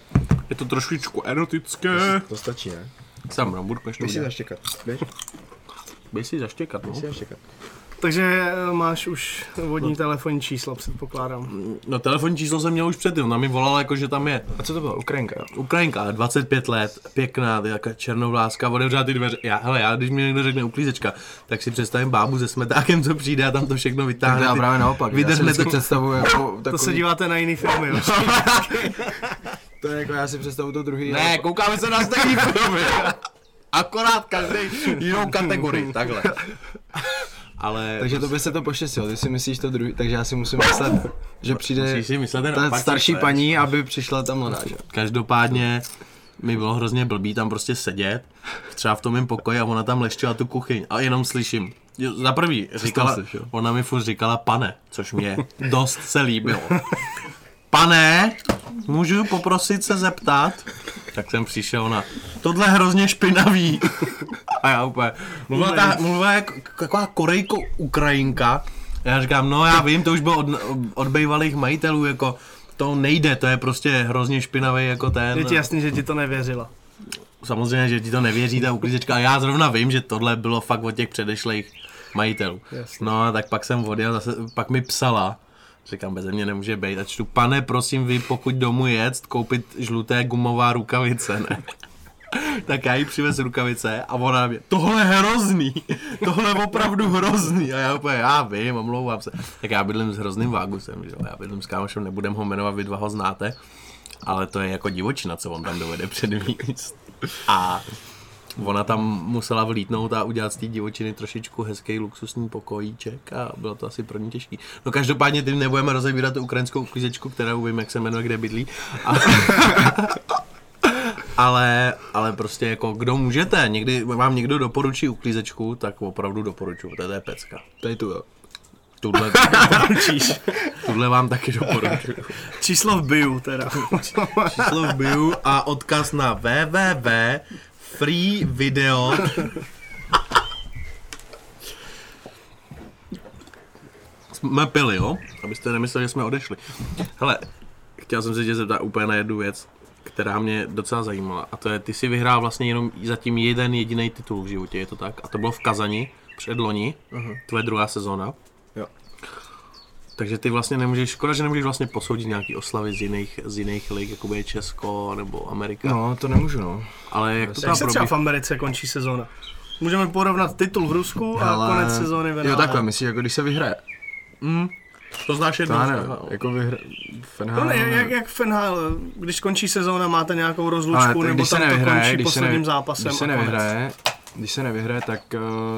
Je to trošičku erotické. To stačí, ne? Sám Ramburk, než to udělá. Běž si zaštěkat. Takže máš už vodní telefonní číslo, předpokládám. No, telefonní číslo jsem měl už předtím, ona mi volala, jako, že tam je. A co to bylo? Ukrajinka, 25 let, pěkná, taková černovláska, otevřela ty dveře. Já, když mi někdo řekne uklízečka, tak si představím bábu se smetákem, co přijde a tam to všechno vytáhne. Já právě naopak, já si to představuju jako takový... To se díváte na jiný filmy, jo? To je jako, já si představuju to druhý. Ne, ale... koukáme se na stejný filmy. Akorát každý jinou kategorii, takhle. Ale... Takže to by se to poštěstilo, ty si myslíš to druhý, takže já si musím myslet, že přijde ta starší paní, aby přišla ta mladá, že? Každopádně mi bylo hrozně blbý tam prostě sedět, třeba v tom mém pokoji a ona tam leštila tu kuchyň a jenom slyším. Za prvý, ona mi furt říkala pane, což mě dost se líbilo. Pane, můžu poprosit se zeptat? Tak jsem přišel na, tohle hrozně špinavý. A já úplně, mluvila taková Korejko-Ukrajinka. Já říkám, no já vím, to už bylo od bývalých majitelů, jako to nejde, to je prostě hrozně špinavý jako ten. Je ti jasný, že ti to nevěřila. Samozřejmě, že ti to nevěří ta uklízečka, ale já zrovna vím, že tohle bylo fakt od těch předešlých majitelů. Jasný. No a tak pak jsem odjel, zase, pak mi psala. Říkám, beze mě nemůže být. A čtu, pane, prosím vy, pokud domů jet, koupit žluté gumová rukavice, ne? Tak já jí přivez rukavice a ona mě, tohle je hrozný, tohle je opravdu hrozný. A já úplně, já vím, omlouvám se. Tak já bydlím s hrozným Vágusem, že? Já bydlím s kámošem, nebudem ho jmenovat, vy dva ho znáte. Ale to je jako divočina, co on tam dovede předvíst. A ona tam musela vlítnout a udělat z té divočiny trošičku hezký luxusní pokojíček a bylo to asi pro ní těžký. No každopádně tím nebudeme rozebírat tu ukrajinskou uklízečku, kterou vím, jak se jmenuje, kde bydlí. Ale prostě jako, kdo můžete, někdy vám někdo doporučí uklízečku, tak opravdu doporučuji, to je pecka. Tady tu jo. Tuhle doporučíš. Tuhle vám taky doporučuji. Číslo v bio teda. Číslo v bio a odkaz na www.freevideo. Jsme pili, jo? Abyste nemysleli, že jsme odešli. Hele, chtěl jsem se tě zeptat úplně na jednu věc, která mě docela zajímala. A to je, ty jsi vyhrál vlastně jenom zatím jeden jediný titul v životě, je to tak? A to bylo v Kazani, předloni, tvoje druhá sezóna. Jo. Takže ty vlastně nemůžeš, škoda, že nemůžeš vlastně posoudit nějaký oslavy z jiných lig, jakoby je Česko nebo Amerika. No, to nemůžu, no. Ale jak to tam se třeba v Americe končí sezóna? Můžeme porovnat titul v Rusku a konec sezóny v NHL. Jo, takhle, myslíš, jako když se vyhraje. To znáš jednou. Jako no ne, jak v NHL, když končí sezóna, máte nějakou rozlučku, nebo tam to končí posledním zápasem. Když se nevyhraje, tak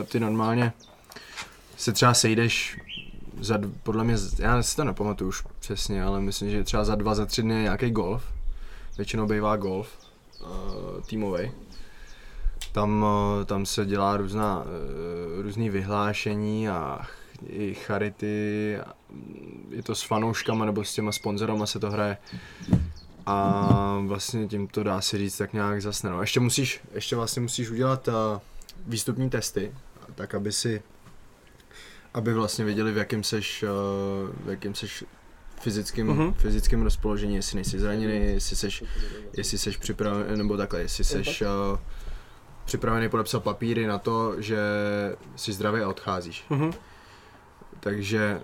ty normálně se třeba sejdeš podle mě, já si to nepamatuju už přesně, ale myslím, že třeba za 2-3 dny je nějaký golf. Většinou bývá golf týmovej. Tam se dělá různý vyhlášení a i charity. Je to s fanouškama nebo s těma sponzorama se to hraje. A vlastně tím to dá se říct tak nějak zase. No. Ještě vlastně musíš udělat výstupní testy, tak aby si aby vlastně věděli, v jakém seš fyzickém rozpoložení, jestli nejsi zraněný, jestli seš připravený, nebo takhle, jestli seš připravený podepsat papíry na to, že jsi zdravý a odcházíš. Mm-hmm. Takže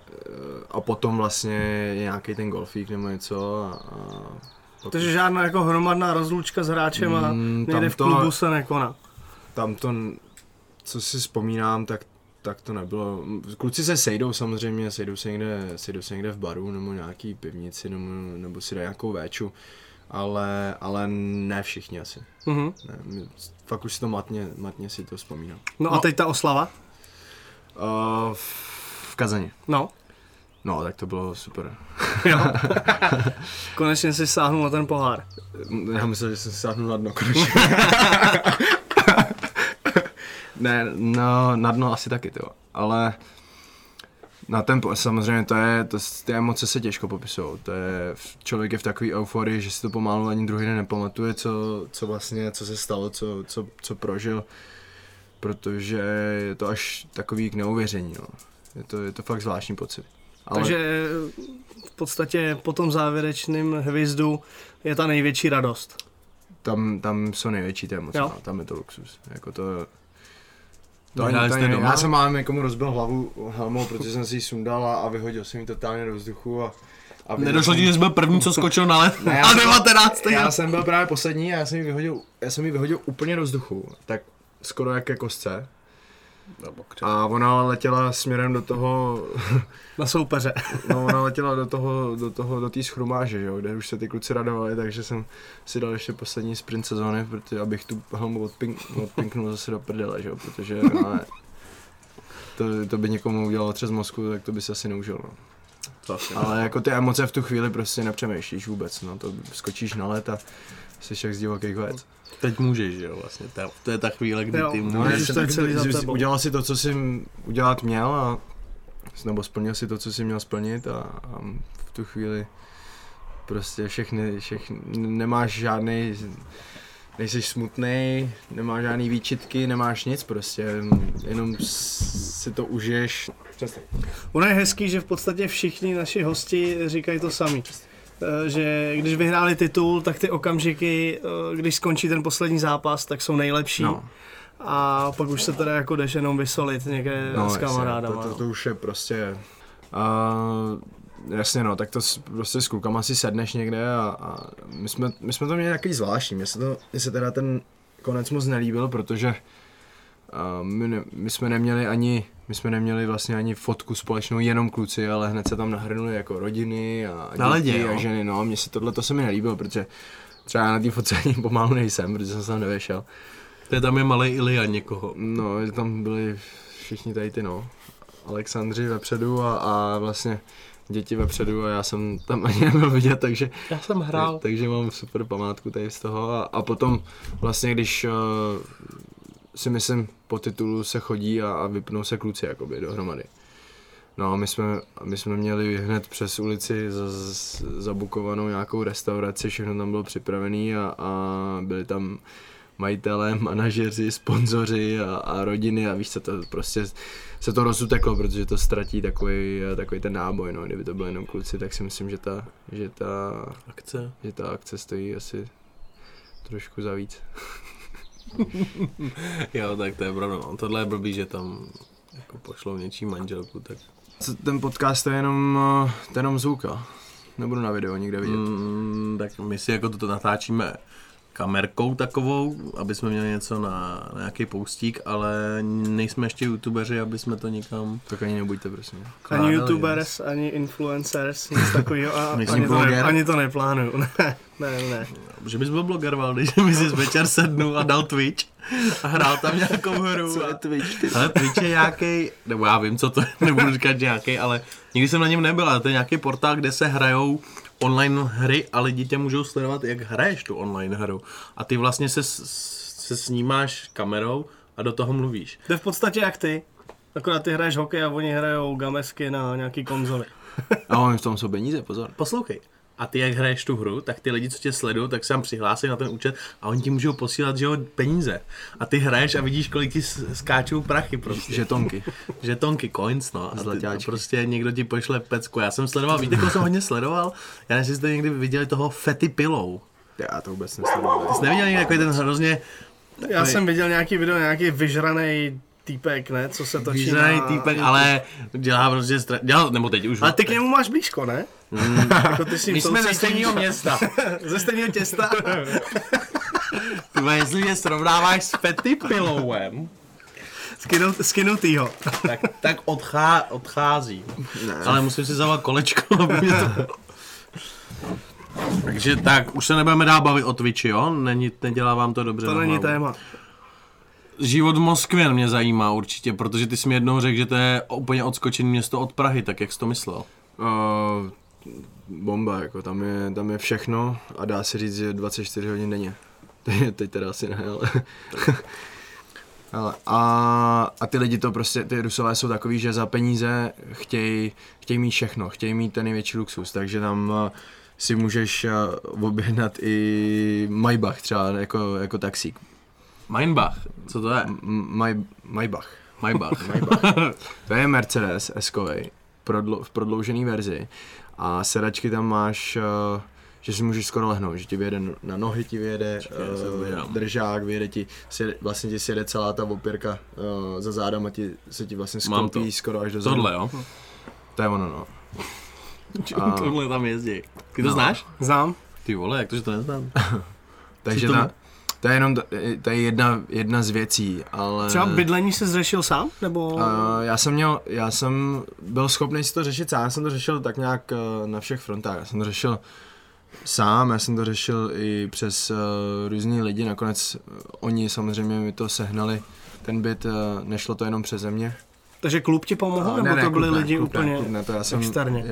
a potom vlastně je nějaký ten golfík nebo něco. Takže žádná jako hromadná rozlučka s hráčem a někde v klubu se nekoná. Tam to, co si vzpomínám, tak to nebylo. Kluci se sejdou samozřejmě, sejdou se někde v baru nebo nějaký pivnici nebo si dají nějakou véču, ale ne všichni asi. Mm-hmm. Ne, fakt už si to matně si to vzpomínám. No a teď ta oslava? V Kazaně. No, tak to bylo super. Jo. Konečně si sáhnul na ten pohár. Já myslel, že jsem si sáhnul na dno konečně. Ne, no, na dno asi taky, tyjo. Ale na ten samozřejmě ty emoce se těžko popisujou. Člověk je v takové euforii, že si to pomalu ani druhý den nepamatuje, co se stalo, co prožil. Protože je to až takový k neuvěření. No. Je to fakt zvláštní pocit. Ale... Takže v podstatě po tom závěrečném hvězdu je ta největší radost. Tam jsou největší ty emoce, no. Tam je to luxus. Jako to ani, já jsem mám někomu rozbil hlavu, protože jsem si ji sundal a vyhodil jsem ji totálně do vzduchu. Nedošlo ti, že jsi byl první, co skočil na led a 19. Já jsem byl právě poslední a já jsem ji vyhodil úplně do vzduchu, tak skoro jak ke kostce. A ona letěla směrem do toho... Na soupeře. No, ona letěla do té schromáže, jo, kde už se ty kluci radovali, takže jsem si dal ještě poslední sprint sezóny, protože abych tu helmu odpinknul zase do prdele, že jo, protože to by někomu udělalo otřes mozku, tak to by se asi neužil, no. Ale jako ty emoce v tu chvíli prostě nepřemýšlíš vůbec, no, to skočíš na led a jsi jak z divokých věc. Teď můžeš, že jo, vlastně, to je ta chvíle, kdy ty můžeš. Udělal si to, co jsi udělat měl, nebo splnil si to, co jsi měl splnit a v tu chvíli prostě všechny nemáš žádnej, nejsi smutnej, nemáš žádný výčitky, nemáš nic prostě, jenom si to užiješ. Přesně. Ono je hezký, že v podstatě všichni naši hosti říkají to samý. Že když vyhráli titul, tak ty okamžiky, když skončí ten poslední zápas, tak jsou nejlepší. No. A pak už se teda jako jdeš jenom vysolit někde s kamarádama. To už je prostě... Jasně no, tak to prostě s klukama si sedneš někde a my jsme to měli nějaký zvláštní. Mně se teda ten konec moc nelíbil, protože my jsme neměli vlastně ani fotku společnou, jenom kluci, ale hned se tam nahrnuli jako rodiny a děti a ženy, no. Mně se tohle se mi nelíbilo, protože třeba já na té fotce ani pomalu nejsem, protože jsem se tam nevyšel. Tam je malej Ilja někoho. No, tam byli všichni tady ty, no, Alexandři vepředu a vlastně děti vepředu a já jsem tam ani nebyl vidět, takže... Já jsem hrál. Takže mám super památku tady z toho a potom vlastně, když... si myslím, po titulu se chodí a vypnou se kluci jakoby dohromady. No a my jsme měli hned přes ulici zabukovanou nějakou restauraci, všechno tam bylo připravené a byli tam majitelé, manažeři, sponzoři a rodiny a víš co, to prostě se to rozuteklo, protože to ztratí takový ten náboj, no, kdyby to byly jenom kluci, tak si myslím, že ta akce stojí asi trošku za víc. Jo, tak to je pravda. Tohle je blbý, že tam jako pošlou něčí manželku, tak... Ten podcast je jenom zvuk, jo? Nebudu na video nikde vidět. Tak my si jako toto natáčíme kamerkou takovou, aby jsme měli něco na nějaký poustík, ale nejsme ještě youtubeři, aby jsme to nikam... Tak ani nebuďte, prosím. Ani youtubers, ani influencers, nic takového a ani to neplánuju. Ne. Že bys byl bloger, Valdy, že bys večer sednul a dal Twitch a hrál tam nějakou hru. Co je Twitch? Ale Twitch je nějaký, nebo já vím, co to je, nebudu říkat nějaký, ale nikdy jsem na něm nebyl, ale to je nějaký portál, kde se hrajou online hry a lidi tě můžou sledovat, jak hraješ tu online hru. A ty vlastně se snímáš kamerou a do toho mluvíš. To je v podstatě jak ty. Akorát ty hraješ hokej a oni hrajou gamesky na nějaký konzoli. A oni v tom jsou peníze, pozor. Poslouchej. A a ty jak hraješ tu hru, tak ty lidi, co tě sledují, tak se tam přihlásí na ten účet a oni ti můžou posílat, že jo, peníze. A ty hraješ a vidíš, kolik ti skáčou prachy prostě. Žetonky, coins, no. A ty, prostě někdo ti pošle pecku. Já jsem sledoval, víte, koho jsem hodně sledoval? Já nevím, jestli jste někdy viděli toho Fetty Pillow. Já to vůbec nesledoval. Ty jsi neviděl někdy takový ten hrozně... Takový... Já jsem viděl nějaký video, nějaký vyžranej týpek, ne, co se točí vyžranej na... týpek, ale dělá prostě... dělal, nebo teď už... Ale ty k němu máš blízko, ne? Jako ty my jsme ze stejného města. Ze stejného těsta. Tyba, jestli mě srovnáváš s Fetty Pillowem... Skinutýho. Tak odchází. Ne. Ale musím si zavolat kolečko, aby mě to... Takže tak, už se nebudeme dál bavit o Twitchi, jo? Nedělá vám to dobře. To není téma. Život v Moskvě mě zajímá určitě, protože ty jsi mi jednou řekl, že to je úplně odskočené město od Prahy, tak jak jsi to myslel? Bomba, jako tam je všechno a dá se říct, že 24 hodin denně. Teď teda asi ne, ale... A ty lidi to prostě, ty Rusové jsou takový, že za peníze chtějí mít všechno, chtějí mít ten největší luxus, takže tam... si můžeš objednat i Maybach třeba jako taxík. Maybach? Co to je? Maybach. To je Mercedes SKA v prodloužené verzi a sedačky tam máš, že si můžeš skoro lehnout, že ti vyjede na nohy, ti vyjede držák, vyjede ti, vlastně ti sjede celá ta opěrka za zádama, se ti vlastně skloupí skoro až do zadu. Tohle jo? To je ono, no. Tohle tam jezdí. Ty to znáš? Znám. Ty vole, jak to, že to neznám? Takže to je jenom jedna z věcí, ale... Třeba bydlení jsi řešil sám, nebo...? Já jsem byl schopný si to řešit sám, já jsem to řešil tak nějak na všech frontách. Já jsem to řešil sám, já jsem to řešil i přes různý lidi, nakonec oni samozřejmě mi to sehnali, ten byt, nešlo to jenom přeze mě. Takže klub ti pomohl, nebo to byli lidi úplně externě?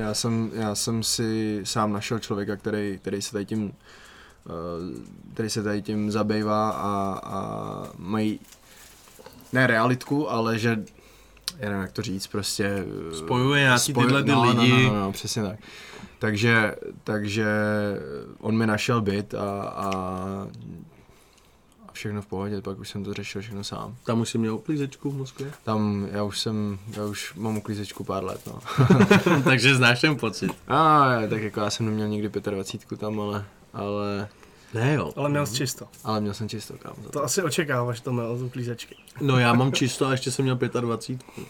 Já jsem si sám našel člověka, který se tady tím, zabývá a mají, ne realitku, ale že, já nevím jak to říct, prostě... Spojuje nějaký tyhle lidi. No, přesně tak. Takže on mi našel byt a všechno v pohodě, pak už jsem to řešil všechno sám. Tam už jsi měl uklízečku v Moskvě? Tam, já už mám uklízečku pár let, no. Takže znáš ten pocit. Tak jako já jsem neměl nikdy 25 tam, ale... Ne jo. Ale měl jsi čisto. Ale měl jsem čisto, kámo. To asi očekáváš, to měl z uklízečky. No já mám čisto a ještě jsem měl 25.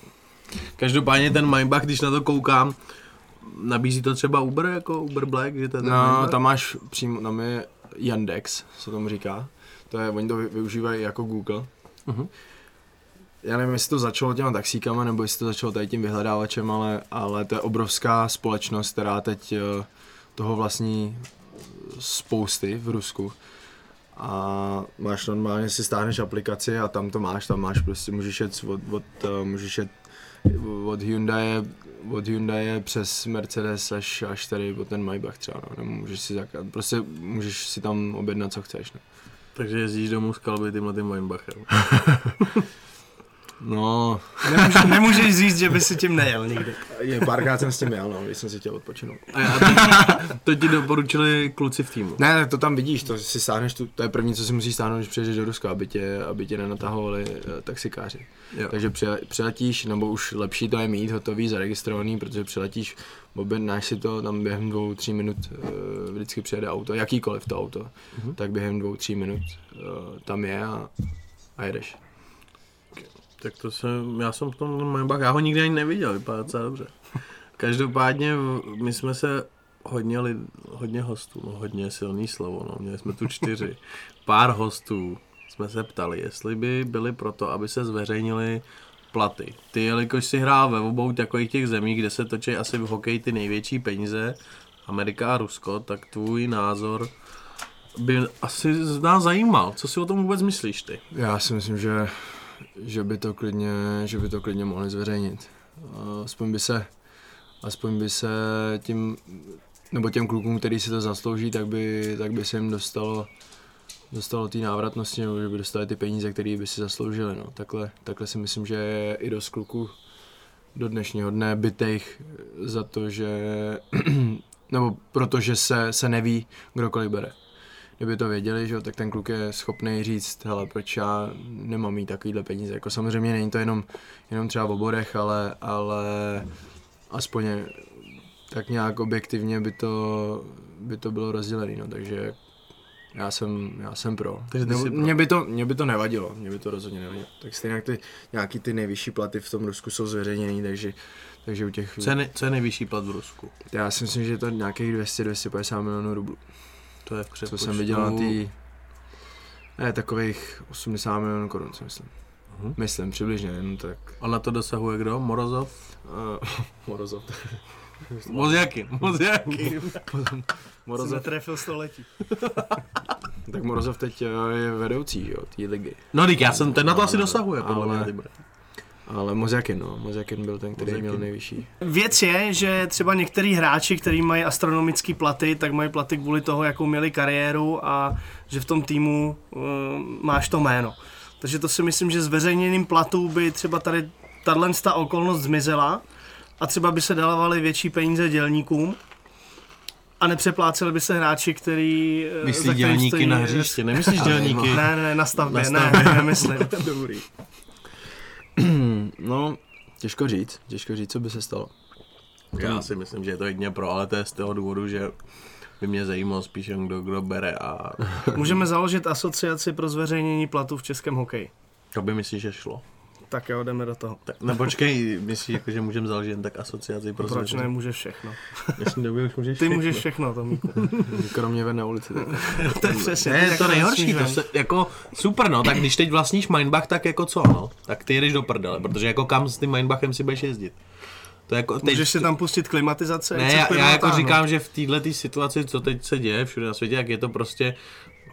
Každopádně ten Maybach, když na to koukám, nabízí to třeba Uber, jako Uber Black, že ten... No, tam máš přímo, tam je Yandex, co tomu říká. Oni to využívají jako Google. Uh-huh. Já nevím, jestli to začalo těma taxíkama, nebo jestli to začalo tady tím vyhledávačem, ale to je obrovská společnost, která teď toho vlastní spousty v Rusku. A máš normálně, si stáhneš aplikaci a tam to máš, prostě můžeš jet od Hyundai přes Mercedes až tady po ten Maybach třeba, no. Prostě můžeš si tam objednat, co chceš. No. Takže jezdíš domů s kalby tímhletým Maybachem. No... Nemůžeš říct, že by si tím nejel nikdy. Párkrát jsem s tím jel, no, když jsem si chtěl odpočinout. To ti doporučili kluci v týmu. Ne, to tam vidíš, to si stáhneš, to je první, co si musíš stáhnout, když přijedeš do Ruska, aby tě nenatahovali taxikáři. Jo. Takže přiletíš, nebo už lepší to je mít hotový, zaregistrovaný, protože přiletíš, objednáš si to, tam během 2-3 minut vždycky přijede auto, jakýkoliv to auto, tak během 2-3 minut tam je a jedeš. Tak to já jsem v tom Maybach, já ho nikdy ani neviděl, vypadá docela dobře. Každopádně my jsme se hodně hostů, no hodně silný slovo, no, měli jsme tu 4, pár hostů jsme se ptali, jestli by byli proto, aby se zveřejnili platy. Ty, jelikož si hrál ve obou takových těch zemí, kde se točí asi v hokeji ty největší peníze, Amerika a Rusko, tak tvůj názor by asi nás zajímal. Co si o tom vůbec myslíš ty? Já si myslím, že by to klidně mohli zveřejnit. Aspoň by se tím, nebo těm klukům, který si to zaslouží, tak by se jim dostalo té návratnosti, nebo že by dostali ty peníze, které by si zasloužili. No. Takhle si myslím, že je i dost kluků do dnešního dne bytejch za to, že nebo protože se neví, kdokoliv bere. Kdyby to věděli, že jo, tak ten kluk je schopný říct, hele, proč já nemám mít takovýhle peníze. Jako samozřejmě není to jenom třeba v oborech, ale aspoň tak nějak objektivně by to bylo rozdělené, no, takže já jsem pro. Mě by to nevadilo, mě by to rozhodně nevadilo. Tak stejně jak nějaký ty nejvyšší platy v tom Rusku jsou zveřejněný, takže u těch... Co je nejvyšší plat v Rusku? Já si myslím, že je to nějakých 200-250 milionů rublů. To je v přepočtu... Co jsem viděl na tý... Ne, takových 80 milionů korun, si myslím. Uh-huh. Myslím, přibližně, jen tak... A na to dosahuje kdo? Morozov? Morozov. Mozjakin. Morozov netrefil století. Tak Morozov teď je vedoucí, jo, té ligy. No dík, já jsem ten na to asi dosahuje, podle mě. Ale Mozjakin byl ten, který měl nejvyšší. Věc je, že třeba některý hráči, kteří mají astronomické platy, tak mají platy kvůli toho, jakou měli kariéru a že v tom týmu máš to jméno. Takže to si myslím, že zveřejněným platů by třeba tady tato okolnost zmizela a třeba by se dávaly větší peníze dělníkům a nepřepláceli by se hráči, který... Myslíš dělníky na hřiště? Nemyslíš dělníky? Ne, na stavbě, ne, nemyslím. No, těžko říct, co by se stalo. Já si myslím, že je to jedině pro, ale to je z toho důvodu, že by mě zajímalo spíš jen kdo bere a... Můžeme založit asociaci pro zveřejnění platu v českém hokeji. To by myslíš, že šlo? Tak jo, jdeme do toho. No počkej, myslíš, že můžeme založit jen tak asociaci pro zveřejnění? Proč ne, můžeš všechno. Ty můžeš všechno, Tomíku. Kromě ven na ulici. To je přesně. Ne, to nejhorší, to se, jako super, no, tak když teď vlastníš Maybach, tak jako co, no, tak ty jedeš do prdele, protože jako kam s tím Maybachem si budeš jezdit. To jako teď... Můžeš si tam pustit klimatizace? Ne, já jako říkám, že v této situaci, co teď se děje všude na světě, jak je to prostě...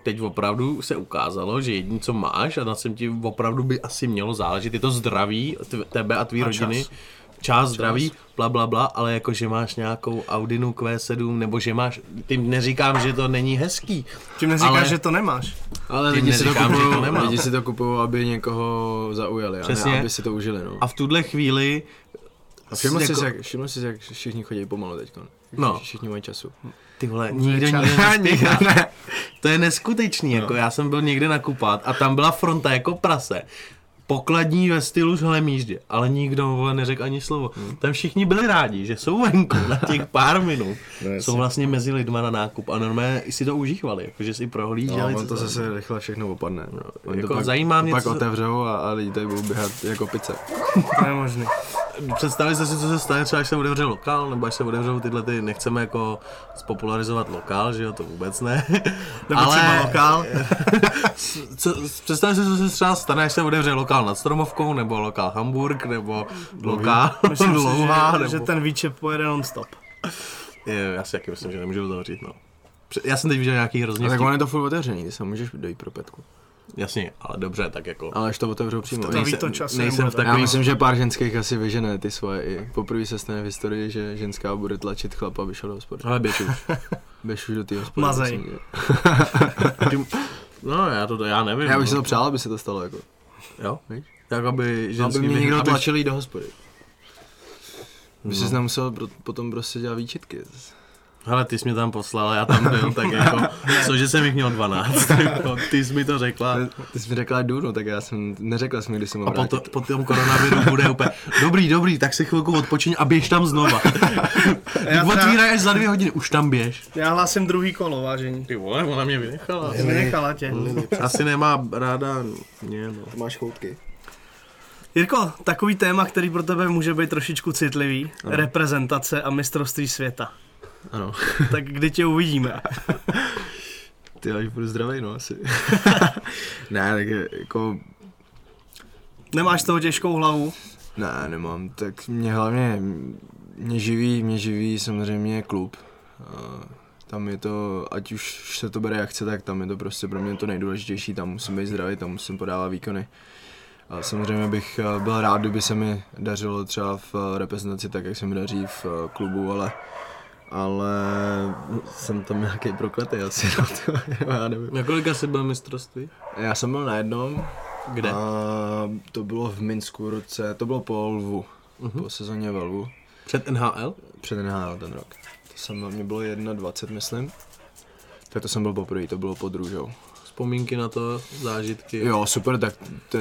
Teď opravdu se ukázalo, že jediné, co máš a na čem ti opravdu by asi mělo záležet, je to zdraví tebe a tvý rodiny, čas zdraví, bla, ale jako, že máš nějakou Audinu Q7, nebo že máš, tím neříkám, že to není hezký. Tím neříkáš, ale, že to nemáš. Ale lidi si to kupují, aby někoho zaujali, přesně, a ne, aby si to užili. No. A v tuhle chvíli... A všiml jsi, jak všichni chodí pomalu teďka. No. Všichni mají času. Ty vole, nikdo ne. To je neskutečný, no. Jako já jsem byl někde nakupát a tam byla fronta jako prase. Pokladní ve stylu hlemíždě, ale nikdo vole neřekl ani slovo. Tam všichni byli rádi, že jsou venku na těch pár minut. No, jsou vlastně mezi lidma na nákup a normálně si to užívali, jakože si prohlíželi. No, on to zase rychle všechno opadne. No. Jako pak, zajímá mě, pak otevřou a lidi tady budou běhat jako pice. To je možný. Představili jste si, co se stane třeba, až se otevře lokál, nebo až se otevřou tyhle ty, nechceme jako spopularizovat lokál, že jo, to vůbec ne. Nebo ale... třeba lokál. Představili jste si, co se třeba stane, až se otevře lokál nad Stromovkou, nebo lokál Hamburg, nebo lokál Dlouhá, nebo... že ten výčep pojede non-stop. Já si taky myslím, že nemůžu zavřít, no. Já jsem teď viděl nějaký hrozně... A tak on je to furt otevřený, ty se můžeš dojít pro petku. Jasně, ale dobře, tak jako... Ale až to otevřou přímo. Nejsem v takový... Já myslím, že pár ženských asi vyžene ty svoje i. Poprvé se stane v historii, že ženská bude tlačit chlapa, aby šel do hospody. Ale běž už. Běž už do té hospody. Mazej. No, já nevím. Já bych si to přál, aby se to stalo jako. Jo? Víš? Tak, aby ženský... Aby mě někdo tlačil jít do hospody. By si nemusel potom prostě dělat výčitky. Hele, ty jsi mě tam poslal, já tam byl, tak jako, cože jsem jich měl 12, jako, ty jsi mi to řekla. Ty jsi mi řekla, jdu, no, tak já jsem, neřekla jsi mi, když jsem ho vrátil. A po tom koronaviru bude úplně, dobrý, tak si chvilku odpočiň a běž tam znova. Otvíraj až za 2 hodiny, už tam běž. Já hlásím druhý kolo, vážení. Ty vole, ona mě vynechala. Vynechala tě. Asi nemá ráda, ne, no. To máš choutky. Jirko, takový téma, který pro tebe může být trošičku citlivý, ano. Reprezentace a mistrovství světa. Ano. Tak kdy tě uvidíme? Ty až budu zdravej, no asi. Ne, tak jako... Nemáš toho těžkou hlavu? Ne, nemám, tak mě hlavně, mě živí samozřejmě klub. A tam je to, ať už se to bere jak chce, tak tam je to prostě pro mě to nejdůležitější, tam musím být zdravý, tam musím podávat výkony. A samozřejmě bych byl rád, kdyby se mi dařilo třeba v reprezentaci tak, jak se mi daří v klubu, ale jsem tam nějaký prokletý asi, no to, já nevím. Na kolika jsi byl mistrovství? Já jsem byl na jednom. Kde? To bylo v Minsku roce, to bylo po Lvu, po sezóně ve Lvu. Před NHL? Před NHL ten rok. To mě bylo 21, myslím. Tak to jsem byl poprvé, to bylo pod Růžou. Vzpomínky na to, zážitky. Jo, super, tak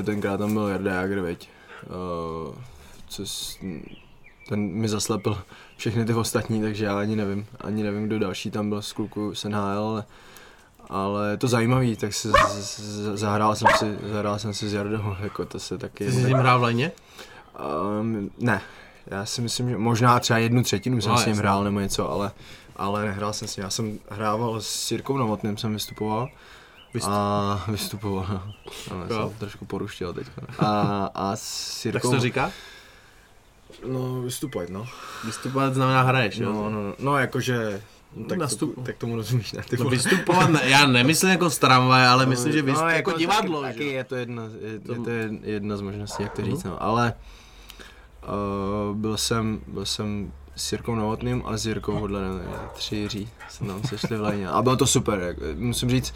tenkrát tam byl Jarda Jagr, veď. Ten mi zaslepil všechny ty ostatní, takže já ani nevím, kdo další tam byl z kluku z NHL, ale to zajímavý, tak se zahrál jsem si s Jardou, jako to se taky... Ty jsi s ním hrál v lajně? Ne, já si myslím, že možná třeba 1/3 jsem s ním hrál nebo něco, ale nehrál jsem s ním, já jsem hrával s Jirkou Novotným, jsem vystupoval. A vystupoval, ale jsem trošku poruštil teď. A s Jirkou... Tak se to říká? No, vystupovat, no. Vystupovat znamená hraješ, jo? No, jakože... Tak tomu rozumíš, ne? No, vystupovat, ne, já nemyslím jako z tramvaje, ale myslím, že vystupovat jako divadlo, taky, že? Je to jedna z možností, jak to říct, no. Ale byl jsem s Jirkou Novotným a s Jirkou Hodlenem, 3 Jiří se nám sešli v lajně. A bylo to super, musím říct,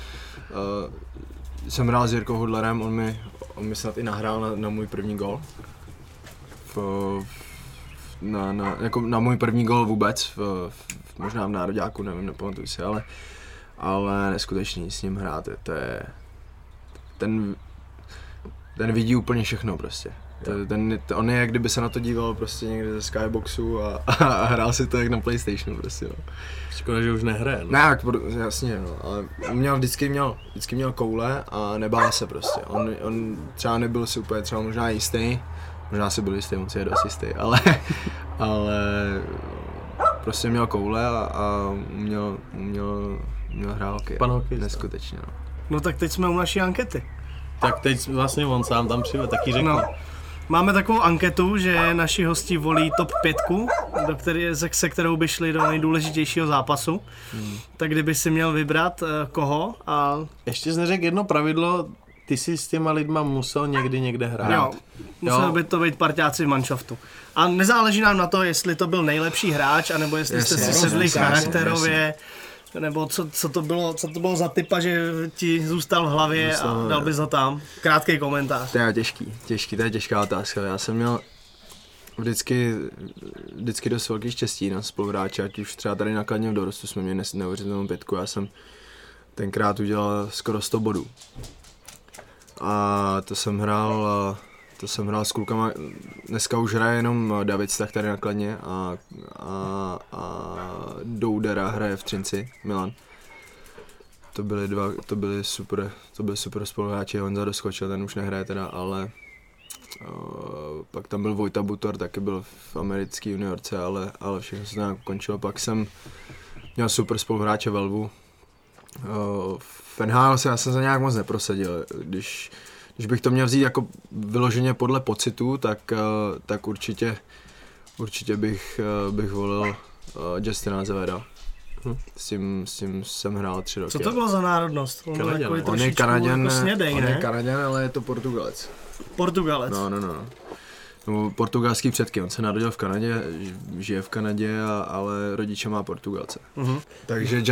jsem hrál s Jirkou Hodlerem, on mi snad i nahrál na můj první gól. Na můj první gól vůbec, možná v nároďáku, nevím, nepamatuji si, ale neskutečný s ním hrát, to je ten vidí úplně všechno prostě. On je, jak kdyby se na to díval prostě někde ze Skyboxu a hrál si to jak na PlayStationu prostě, no. Škoda, že už nehraje, no. Ne, jasně, no, ale vždycky měl koule a nebál se prostě. On třeba nebyl si úplně třeba možná jistý. Možná si byl jistý, on si je dost jistý, ale prostě měl koule a měl hrálky. Pan hokej. Neskutečně, no. No tak teď jsme u naší ankety. Tak teď vlastně on sám tam přijde, taky řekne. No. Máme takovou anketu, že naši hosti volí top 5, se kterou by šli do nejdůležitějšího zápasu. Tak kdyby si měl vybrat koho a... Ještě jsi neřekl jedno pravidlo. Ty jsi s těma lidma musel někde hrát. Jo, musel by to být parťáci v manšaftu. A nezáleží nám na to, jestli to byl nejlepší hráč, anebo jestli jste si sedli charakterově, nebo co to bylo za typa, že ti zůstal v hlavě a dal bys ho tam. Krátký komentář. To je těžký, to je těžká otázka. Já jsem měl vždycky dost velký štěstí na spoluhráče, ať už třeba tady na Kladně v dorostu jsme měli neuvěřitelnou 5, já jsem tenkrát udělal skoro 100 bodů. A to jsem hrál s klukama, dneska už hraje jenom David Stach tady na Kladně a Doudera hraje v Třinci, Milan. To byli super spoluhráči, Honza doskočil, ten už nehraje teda, ale pak tam byl Vojta Butor, taky byl v americké juniorce, ale všechno se tam končilo. Pak jsem měl super spoluhráče ve Lvu. V NHL já jsem se nějak moc neprosadil, když bych to měl vzít jako vyloženě podle pocitu, tak určitě bych volil Justina Azeveda. S tím jsem hrál 3 roky. Co to bylo za národnost? On je Kanaděn, ale je to Portugalec. No. No, portugalský předky, on se narodil v Kanadě, žije v Kanadě, ale rodiče má Portugalce. Takže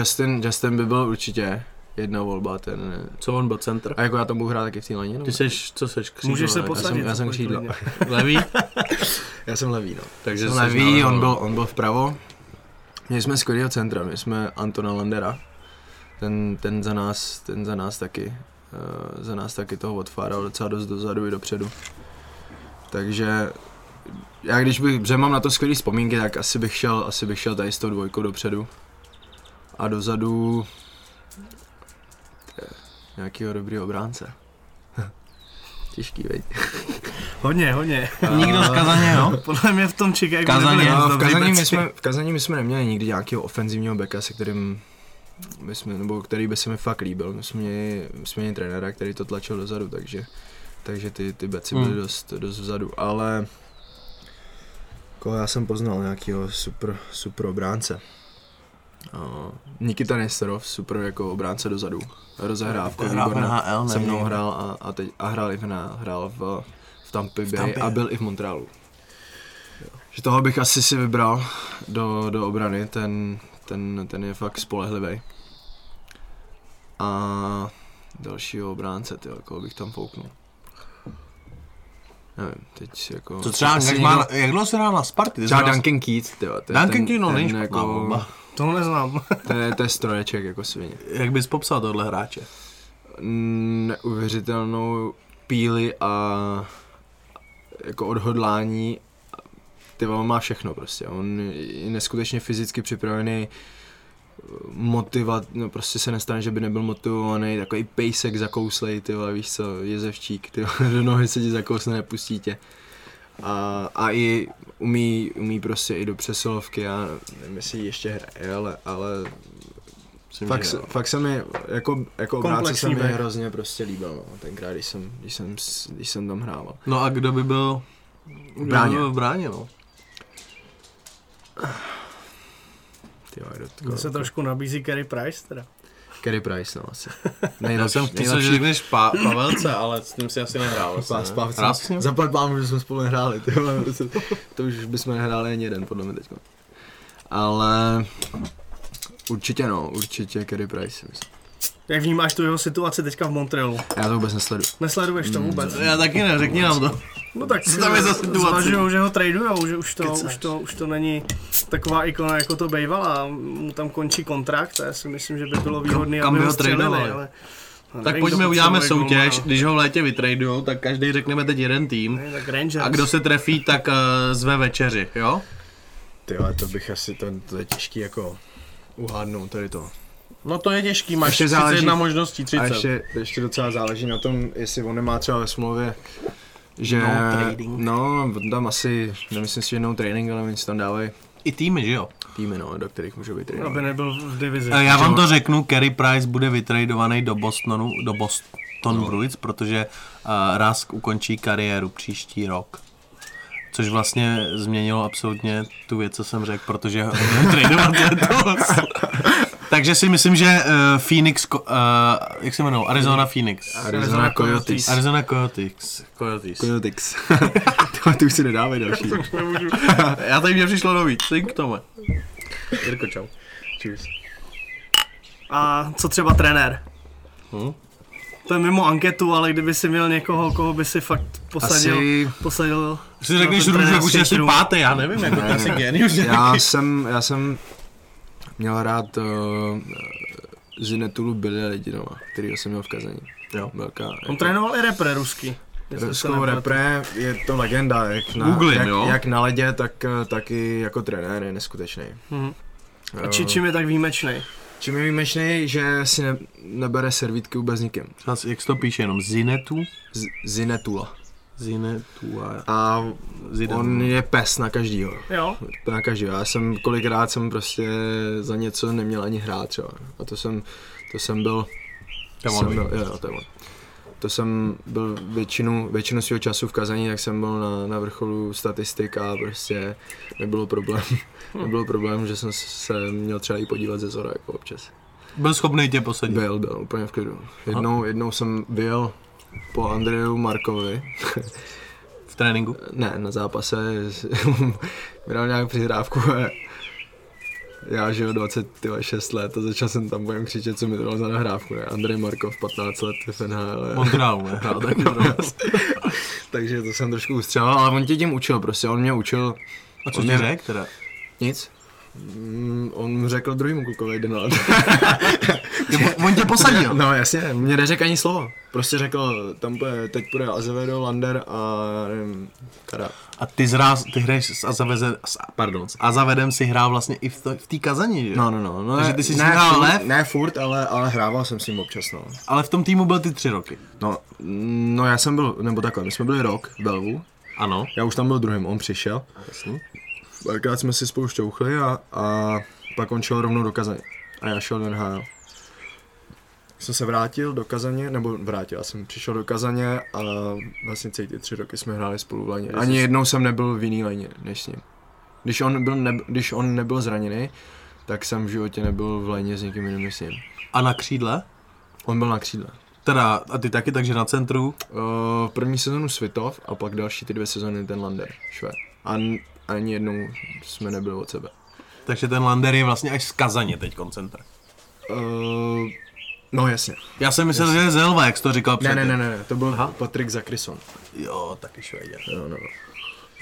Justin by byl určitě jedna volba, ten... Co on byl centr? A jako já tam budu hrát taky v té lani, no? Ty seš, co seš, křídlo? Můžeš se posadit. Já jsem křídlo. Levý? Já jsem levý, no. Takže jsem levý, on byl vpravo. Měli jsme skvělého centra, my jsme Antona Landera. Ten za nás taky toho odfáral docela dost dozadu i dopředu. Takže já protože mám na to skvělý vzpomínky, tak asi bych šel tady s tou 2 dopředu a dozadu nějakého dobrýho obránce. Těžký, veď? Hodně. Nikdo z Kazaně, jo? Podle mě v tom Chicagu v Kazaní my jsme neměli nikdy nějakého ofenzivního backa, se kterým který by se mi fakt líbil. My jsme měli trenéra, který to tlačil dozadu, takže ty beci byly dost vzadu, ale koho já jsem poznal nějakého super obránce. Nikita Nesterov, super jako obránce dozadu, rozehrávka, výborná, se mnou hrál a teď hrál i v Tampě a byl i v Montrealu. Že toho bych asi si vybral do obrany, ten je fakt spolehlivý. A dalšího obránce, koho bych tam fouknul. Nevím, teď jako... Co třeba, jak dlouho se hrál na Sparty? Třeba Duncan Keith, tyjo. Duncan Keith, no není špatná volba. To neznám. To je stroječek jako svině. Jak bys popsal tohle hráče? Neuvěřitelnou píli a jako odhodlání. On má všechno prostě. On je neskutečně fyzicky připravený, no prostě se nestane, že by nebyl motivovaný, takový pejsek zakouslej, tyhle, víš co, jezevčík, tyhle, do nohy se ti zakousne, nepustí tě. A i umí prostě i do přesilovky, já nevím, jestli ještě hraje, ale fakt se mi, jako obráce se mi hrozně prostě líbil, no, tenkrát, když jsem tam hrával. No a kdo by byl v bráně, no? To se trošku nabízí Carey Price teda. Carey Price, no asi. Já jsem vtysl, že řekneš Pavelce, ale s tím si asi nehrál. Zaplať pánu, že jsme spolu nehráli. To už bychom nehráli ani jeden, podle mě teďko. Ale určitě Carey Price, myslím. Jak vnímáš tu jeho situaci teďka v Montrealu? Já to vůbec nesleduju. Nesleduješ to vůbec? Já taky ne, řekni nám to. No tak co tam je za situaci? Zvažujou, že ho tradujou, že už to není taková ikona, jako to bejvala. Mu tam končí kontrakt a já si myslím, že by bylo výhodný, aby ho střelený. Tak pojďme, uděláme soutěž, když ho v létě vytradujou, tak každý řekneme teď jeden tým. A kdo se trefí, tak zve večeři, jo? Tyhle, to bych asi, to je těžký jako uhádnout tady to. No to je těžký, máš 31 možností, 30. A ještě docela záleží na tom, jestli on nemá třeba ve smlouvě, že no tam asi, nemyslím si, že no trading, ale oni si tam dávají. I týmy, že jo? Týmy, no, do kterých můžou vytradovat. Aby nebyl v divizi. Já vám to řeknu, Carey Price bude vytradovaný do Boston Bruins, protože Rask ukončí kariéru příští rok. Což vlastně změnilo absolutně tu věc, co jsem řekl, protože ho tradovat letos. Takže si myslím, že Phoenix, jak se jmenou? Arizona Phoenix. Arizona Coyotes. Arizona Coyotes. Ty už si nedávají další. Já tady mě přišlo nový. Ty k tomu. Jirko, čau. Čus. A co třeba trenér? To je mimo anketu, ale kdyby si měl někoho, koho by si fakt posadil. Asi řekneš Růžek už asi pátý, já nevím, jako to asi genius. Já jsem měl rád Zinetulu Billy Ledinova, kterýho jsem měl v Kazani. Jo. Velká, on jako trénoval i repre rusky. Ruskou repre, je to legenda, jak na ledě, tak i jako trenér je neskutečný. Mm-hmm. A čím je tak výjimečný? Čím je výjimečný, že si nebere servítky vůbec nikým. Jak se to píše jenom? Zinetu? Zinetula. A on je pes na každýho. Jo. Na každýho. Já jsem kolikrát prostě za něco neměl ani hrát třeba. A to jsem byl většinu svého času v Kazani, tak jsem byl na vrcholu statistik a prostě nebyl problém, že jsem se měl třeba i podívat ze zora jako občas. Byl schopný tě posadit? Byl úplně v klidu. Jednou jsem byl po Andreju Markovi. V tréninku? Ne, na zápase. Měl nějak přihrávku. Já žiju 26 let a začal jsem tam budem křičet, co mi to dalo za nahrávku, ne? Andrej Markov, 15 let v NHL. Montreal, ne? Takže to jsem trošku ustřelil, ale on tě tím učil prostě, on mě učil. A co ti řekl teda? Nic. On řekl druhýmu klukovi, jde na let. On tě posadil. No jasně, mě neřekl ani slovo. Prostě řekl, tam teď bude Azevedo, Lander a nevím, teda. A ty hraješ s Azevedem si hrál vlastně i v té Kazani, že? No. Takže ty jsi hrál Lev? Ne furt, ale hrával jsem s ním občas, no. Ale v tom týmu byl ty 3 roky. No já jsem byl, nebo takhle, my jsme byli rok v Lvu. Ano. Já už tam byl druhým, on přišel. Jasně. Párkrát jsme si spolu šťouchli a pak on šel rovnou do Kazaně a já šel do NHL. Jsem se vrátil do Kazaně, já jsem přišel do Kazaně a vlastně celý ty 3 roky jsme hráli spolu v lajně. Ani jednou jsem nebyl v jiný lajně než s ním. Když on nebyl zraněný, tak jsem v životě nebyl v lajně s nikým jiným než s ním. A na křídle? On byl na křídle. Teda a ty taky, takže na centru? První sezonu Svitov a pak další ty 2 sezony ten Lander, Švéd. Ani jednou jsme nebyli od sebe. Takže ten Lander je vlastně až z Kazaně teď koncentr. No jasně. Já jsem myslel, že je Zelva, jak jsi to říkal předtím. Ne, to byl Patrik Zakrison. Jo, taky Švédě. Jo.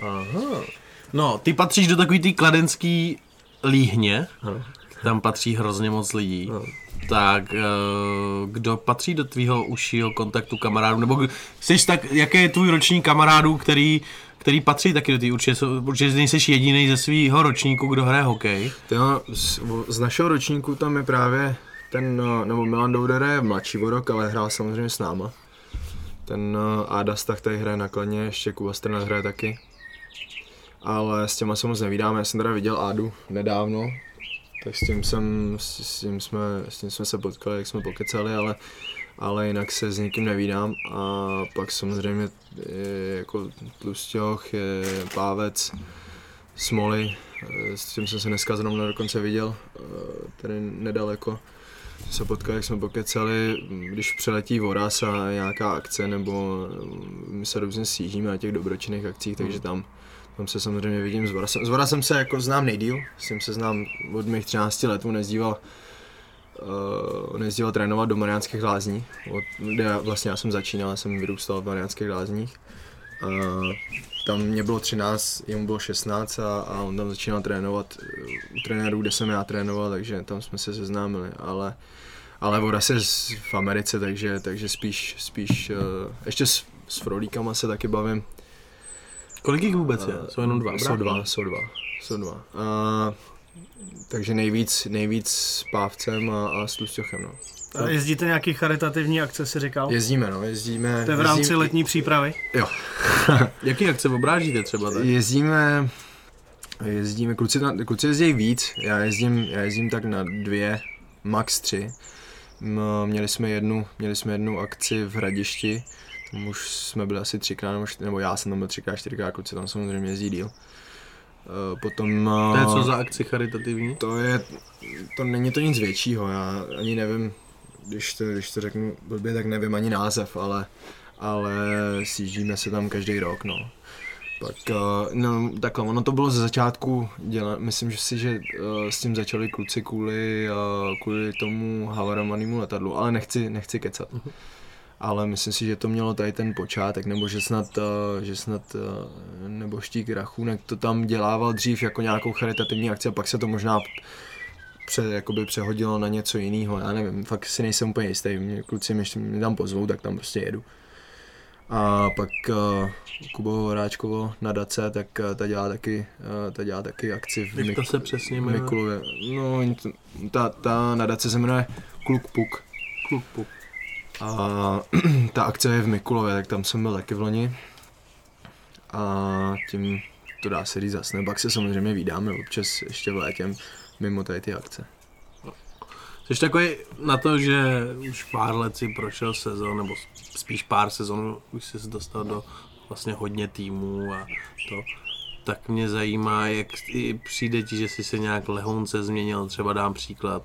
Aha. No, ty patříš do takový tý kladenský líhně, tam patří hrozně moc lidí. No. Tak kdo patří do tvýho užšího kontaktu kamarádů? Nebo jsi tak, jaký je tvůj ročník kamarádů, který patří taky do té určitě, protože nejseš jediný ze svého ročníku, kdo hraje hokej. Jo, z našeho ročníku tam je právě ten, nebo Milan Douder je mladší o rok, ale hrál samozřejmě s náma. Ten Áda Stach tady hraje Nakladně, ještě Kuba Strnad hraje taky. Ale s těma se moc nevídáme, já jsem teda viděl Ádu nedávno. Tak s tím jsme se potkali, jak jsme pokecali, ale jinak se s nikým nevídám. A pak samozřejmě jako Tlusťoch, Pávec, Smoly, s tím jsem se dneska zrovna dokonce viděl, tady nedaleko. Se potkali, jak jsme pokecali, když přiletí voraz a nějaká akce, nebo my se různě sjíždíme na těch dobročinných akcích, takže tam se samozřejmě vidím s Vorasem. S Vorasem se jako znám nejdýl, s tím se znám od mých 13 let, on jezdíval trénovat do Mariánských Lázní, vlastně já jsem začínal, jsem vyrůstal v Mariánských Lázních. Tam mě bylo 13, jemu bylo 16 a on tam začínal trénovat u trenérů, kde jsem já trénoval, takže tam jsme se seznámili, ale Voras je v Americe, takže spíš ještě s Frolíkama se taky bavím. Kolik jich vůbec je? Jsou jenom dva? Jsou dva. Takže nejvíc s Pávcem a s Tlusťochem, no. A jezdíte nějaký charitativní akce, si říkal? Jezdíme, no, jezdíme. To je v rámci letní přípravy? Jo. Jaký akce obrážíte třeba tak? Jezdíme, kluci jezdí víc, já jezdím tak na 2, max 3. Měli jsme jednu akci v Hradišti, tam už jsme byli asi 3x, nebo já jsem tam byl 3x, 4x, kluci tam samozřejmě jezdí díl. Potom, to je co za akci charitativní? To není to nic většího, já ani nevím, když to řeknu blbě, tak nevím ani název, ale sjíždíme se tam každý rok, no. Pak, no takhle, ono to bylo ze začátku, myslím že s tím začali kluci kvůli tomu havarovanému letadlu, ale nechci kecat. Uh-huh. Ale myslím si, že to mělo tady ten počátek, nebo že snad Neboštík Rachunek to tam dělával dřív jako nějakou charitativní akci a pak se to možná přehodilo na něco jiného, já nevím, fakt si nejsem úplně jistý, kluci mě tam pozvou, tak tam prostě jedu. A pak Kubo Horáčkovo na Dace, tak ta dělá taky akci v Mikulově. No, ta na Dace se jmenuje Kluk Puk. A ta akce je v Mikulově, tak tam jsem byl taky v loni. A tím to dá se říct zasne. Pak se samozřejmě vídáme občas ještě v létě mimo tady ty akce. Jsi takový na to, že už pár let si prošel sezon, nebo spíš pár sezonů už jsi dostal do vlastně hodně týmů a to. Tak mě zajímá, jak přijde ti, že jsi se nějak lehonce změnil, třeba dám příklad,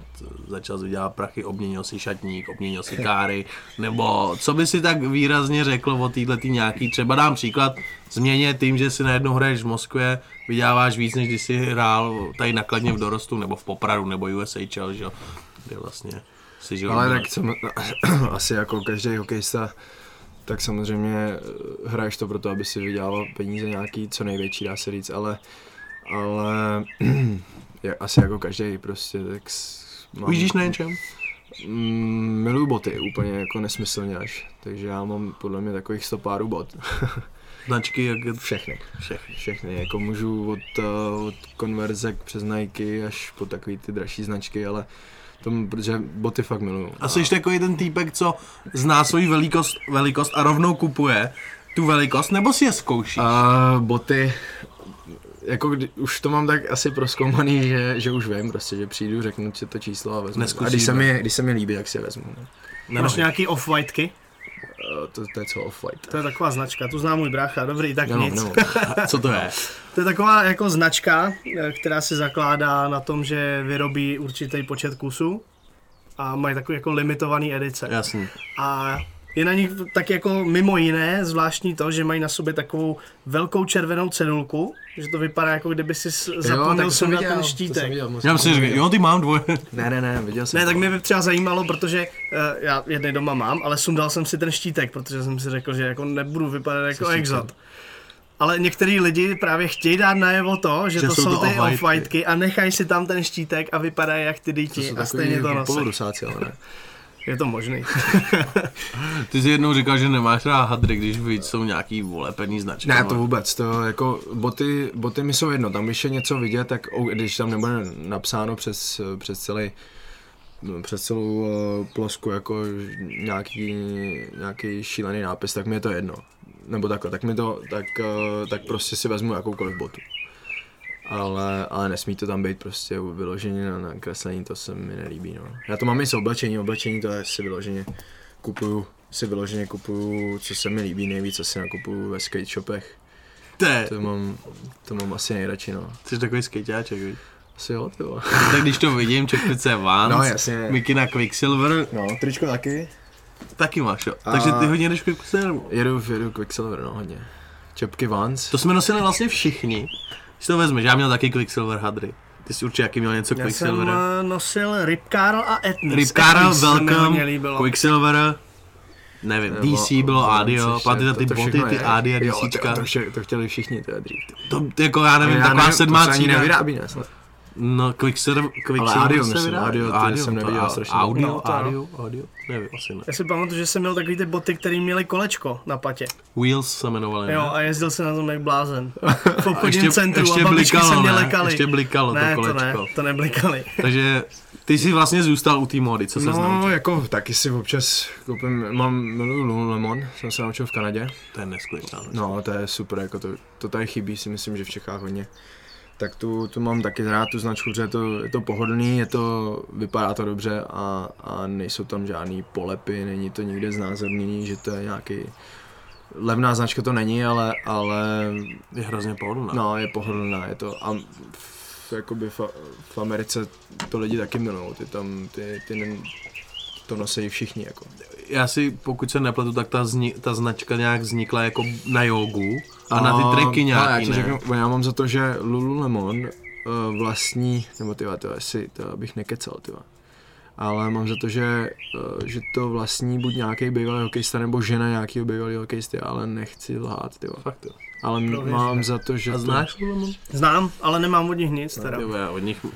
začal jsi vydělat prachy, obměnil si šatník, obměnil si káry, nebo co by si tak výrazně řekl o týhletý nějaký, třeba dám příklad, změně tím, že si najednou hraješ v Moskvě, vyděláváš víc, než když jsi hrál tady Nakladně v dorostu, nebo v Popradu, nebo USHL, že jo, kde vlastně si žil. Ale tak asi jako každý hokejista, tak samozřejmě hraješ to proto, aby si vydělal peníze nějaký, co největší, dá se říct, ale je asi jako každý prostě, tak mám... Ujíždíš na něčem? Miluju boty, úplně jako nesmyslně až, takže já mám podle mě takových 100 párů bot. Značky jak... Všechny, jako můžu od konverzek přes Nike až po takový ty dražší značky, ale tomu, protože boty fakt miluju. A jsi takový ten týpek, co zná svoji velikost a rovnou kupuje tu velikost, nebo si je zkoušíš? Boty, jako už to mám tak asi prozkoumaný, že už vím prostě, že přijdu, řeknu si to číslo a vezmu. Neskusí, a když se mi líbí, tak si je vezmu. Máš nějaký off-whiteky? To je co off-white. To je taková značka, tu zná můj brácha, dobrý, tak no, nic. No. Co to je? To je taková jako značka, která se zakládá na tom, že vyrobí určitý počet kusů a mají takový jako limitovaný edice. Jasně. A je na nich tak jako mimo jiné zvláštní to, že mají na sobě takovou velkou červenou cedulku, že to vypadá jako kdyby si zapomněl se na ten štítek. Já si říkal, jo, ty mám dvoje. Ne, viděl jsem. Ne, tak mě by třeba zajímalo, protože já jednej doma mám, ale sundal jsem si ten štítek, protože jsem si řekl, že jako nebudu vypadat jako exot. Ale některý lidi právě chtějí dát najevo to, že to jsou ty off-whiteky a nechají si tam ten štítek a vypadají jak ty děti a stejně to nosí. Polorusáci, ale ne. Je to možný. Ty jsi jednou říkal, že nemáš rád hadry, když víc jsou nějaký volepený značky. Ne, to vůbec, to jako boty mi jsou jedno, tam když je něco vidět, tak když tam nebude napsáno přes celou plosku jako nějaký šílený nápis, tak mi je to jedno. Nebo takhle, tak prostě si vezmu jakoukoliv botu. Ale nesmí to tam být prostě vyloženě na kreslení, to se mi nelíbí, no. Já to mám i s oblečení to si vyloženě kupuju, co se mi líbí nejvíc, co si nakupuju ve skate shopech. To mám asi nejradši, no. Jsi takový skateáček, víš? Asi jo, ty vole. Tak když to vidím, čepice Vans, no, jasně. Mikina Quicksilver. No, tričko taky máš, jo. Takže ty hodně jdeš Quicksilver? Jedu Quicksilver, no, hodně. Čepky Vans. To jsme nosili vlastně všichni. Když to vezmeš, já měl taky Quicksilver hadry. Ty jsi určitě jaký měl něco Quicksilver. Já jsem nosil Ripcurl a Etnis. Ripcurl, Welcome, Quicksilver, nevím, DC bylo, Adio, pátyta ty boty, ty Adia, DCčka. To chtěli všichni ty hadry. To jako já nevím, taková sedmácína. To ani nevyrábí, ne? No, Quicksilver ale Adio myslím, Adio jsem neviděl strašně. Audio, nevím, asi ne. Já si pamatuju, že jsem měl takový ty boty, které měly kolečko na patě. Wheels se jmenovaly, ne? Jo, a jezdil jsem na tom jak blázen. V obchodním centru a babičky se mě lekaly. Ještě blikalo to kolečko. Ne, to neblikali. Takže ty jsi vlastně zůstal u té módy, co se naučil? No, jako taky si občas koupím, mám Lululemon, jsem se naučil v Kanadě. To je neskutečné. No, to je super, jako to tady chybí, si myslím, že v Čechách hodně. Tak tu mám taky rád tu značku, protože je to pohodlný, vypadá to dobře a nejsou tam žádný polepy, není to nikde znázornění, že to je nějaký levná značka, to není, ale je hrozně pohodlná. No, je pohodlná, je to a jakoby v Americe to lidi taky milujou, to nosejí všichni jako. Já si, pokud se nepletu, tak ta značka nějak vznikla jako na jogu a na ty triky nějaký, ne? Řeknu, já mám za to, že Lululemon vlastní, nebo to bych nekecal, ale mám za to, že to vlastní buď nějaký bývalý hokejista, nebo žena nějakého bývalého hokejisty, ale nechci lhát, Fakt, ale mám za to, že a znáš Lululemon? Znám, ale nemám od nich nic teda.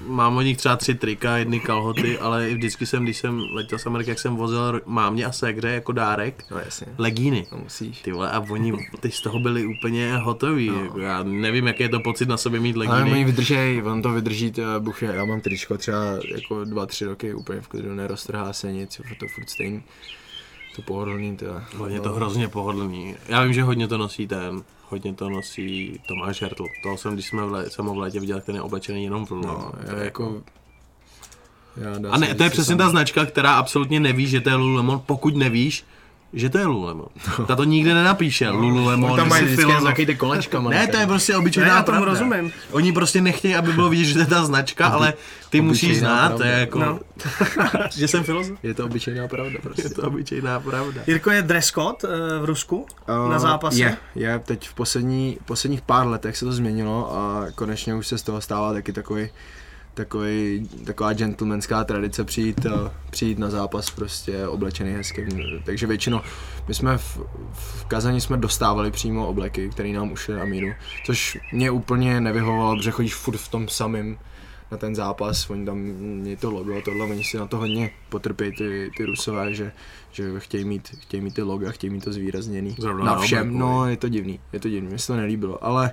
Mám od nich třeba 3 trika, 1 kalhoty, ale i vždycky jsem, když jsem letěl z Ameriky, jak jsem vozil mámě a segře jako dárek, no, legíny. No, musíš. Ty vole, a oni ty z toho byli úplně hotoví. No. Já nevím, jaký je to pocit na sobě mít legíny. Ale oni vydržej, on to vydrží, buchy. Já mám tričko třeba jako 2-3 roky, úplně v klidu, neroztrhá se nic, to furt stejný. To pohodlný teda. Hodně to hrozně pohodlný. Já vím, že hodně to nosí Tomáš Hertl. Toho jsem, když jsem ho v létě viděl, ten je oblečený jenom v lnu. No, to je jako... A ne, to je přesně ta značka, která absolutně neví, že to je Lululemon, pokud nevíš, že to je Lululemon. Ta to nikde nenapíše, Lululemon. Tam mají vždycky ty kolečka. Ne, to je prostě obyčejná pravda. Já tomu rozumím. Oni prostě nechtějí, aby bylo vidět, že to je ta značka, ale ty musíš znát, pravda. To je jako... No. Že jsem filozof. Je to obyčejná pravda, prostě. Je to obyčejná pravda. Jirko, je dress code v Rusku na zápase? Je, teď v posledních pár letech se to změnilo a konečně už se z toho stává taky taková gentlemanská tradice přijít na zápas prostě oblečený hezky. Takže většinou my jsme v Kazani jsme dostávali přímo obleky, které nám ušly na míru, což mě úplně nevyhovovalo, protože chodíš furt v tom samým na ten zápas, oni tam mě to logo a tohle, oni si na to hodně potrpějí ty Rusové, že chtějí mít ty loga, chtějí mít to zvýrazněný na všem, no je to divný, mně se to nelíbilo, ale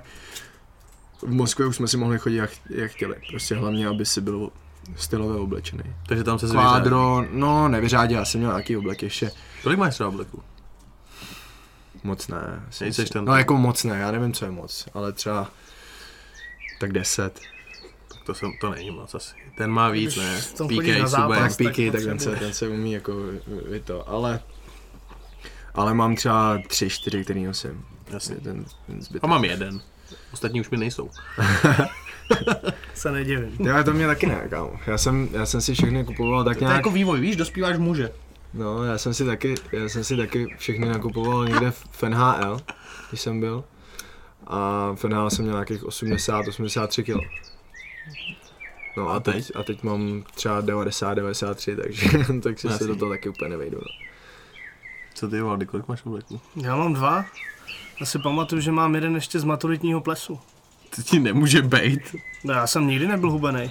v Moskvě už jsme si mohli chodit jak chtěli, prostě hlavně, aby si byl stylově oblečený. Takže tam se zvyřádil. Kvádro, no nevyřádí, já jsem měl nějaký oblek ještě. Kolik máš třeba obleku? Moc ne. No jako moc ne, já nevím, co je moc, ale třeba tak 10. To není moc asi, ten má víc, ne? Píkej, tak ten se umí jako vy to, ale mám třeba 3-4, který nosím. Jasně. Ten a mám jeden. Ostatní už mi nejsou. Se nedivím. Já to mě taky ne, kámo. Já jsem si všechny kupoval tak nějak... To je jako vývoj, víš, dospíváš muže. No, já jsem si taky všechny nakupoval někde v NHL, když jsem byl. A v NHL jsem měl nějakých 80-83 kilo. No a teď? A teď mám třeba 90-93, takže tak si do toho taky úplně nevejdu. No. Co ty, Valdy, kolik máš obleků? Já mám dva. Já si pamatuju, že mám jeden ještě z maturitního plesu. To ti nemůže bejt. No, já jsem nikdy nebyl hubenej.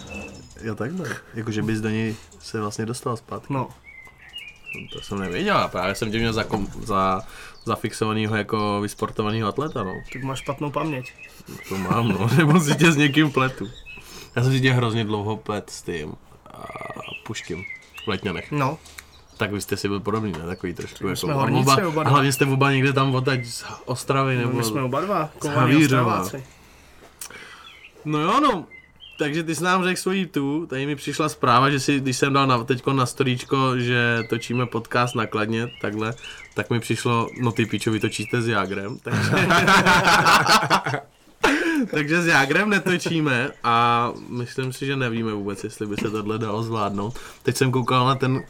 Jo, takhle. Jakože bys do něj se vlastně dostal zpátky. No. To jsem nevěděl, právě jsem tě měl zafixovanýho jako vysportovanýho atleta, no. Tak máš špatnou paměť. To mám, no, nebo si tě s někým pletu. Já jsem si tě hrozně dlouho plet s tím Puškem v Letňanech. No. Tak vy jste si byl podobný, ne? Takový trošku jako oba. A hlavně jste oba někde tam odtaď z Ostravy, nebo... No, my jsme oba dva, kovaný Ostraváci. No jo, no. Takže ty jsi nám řekl svoji tu, tady mi přišla zpráva, že si, když jsem dal teďko na storíčko, že točíme podcast Nakladně, takhle, tak mi přišlo, no ty pičo, vy točíte s Jagrem, takže... Takže s Jagrem netočíme a myslím si, že nevíme vůbec, jestli by se tohle dalo zvládnout. Teď jsem koukal na ten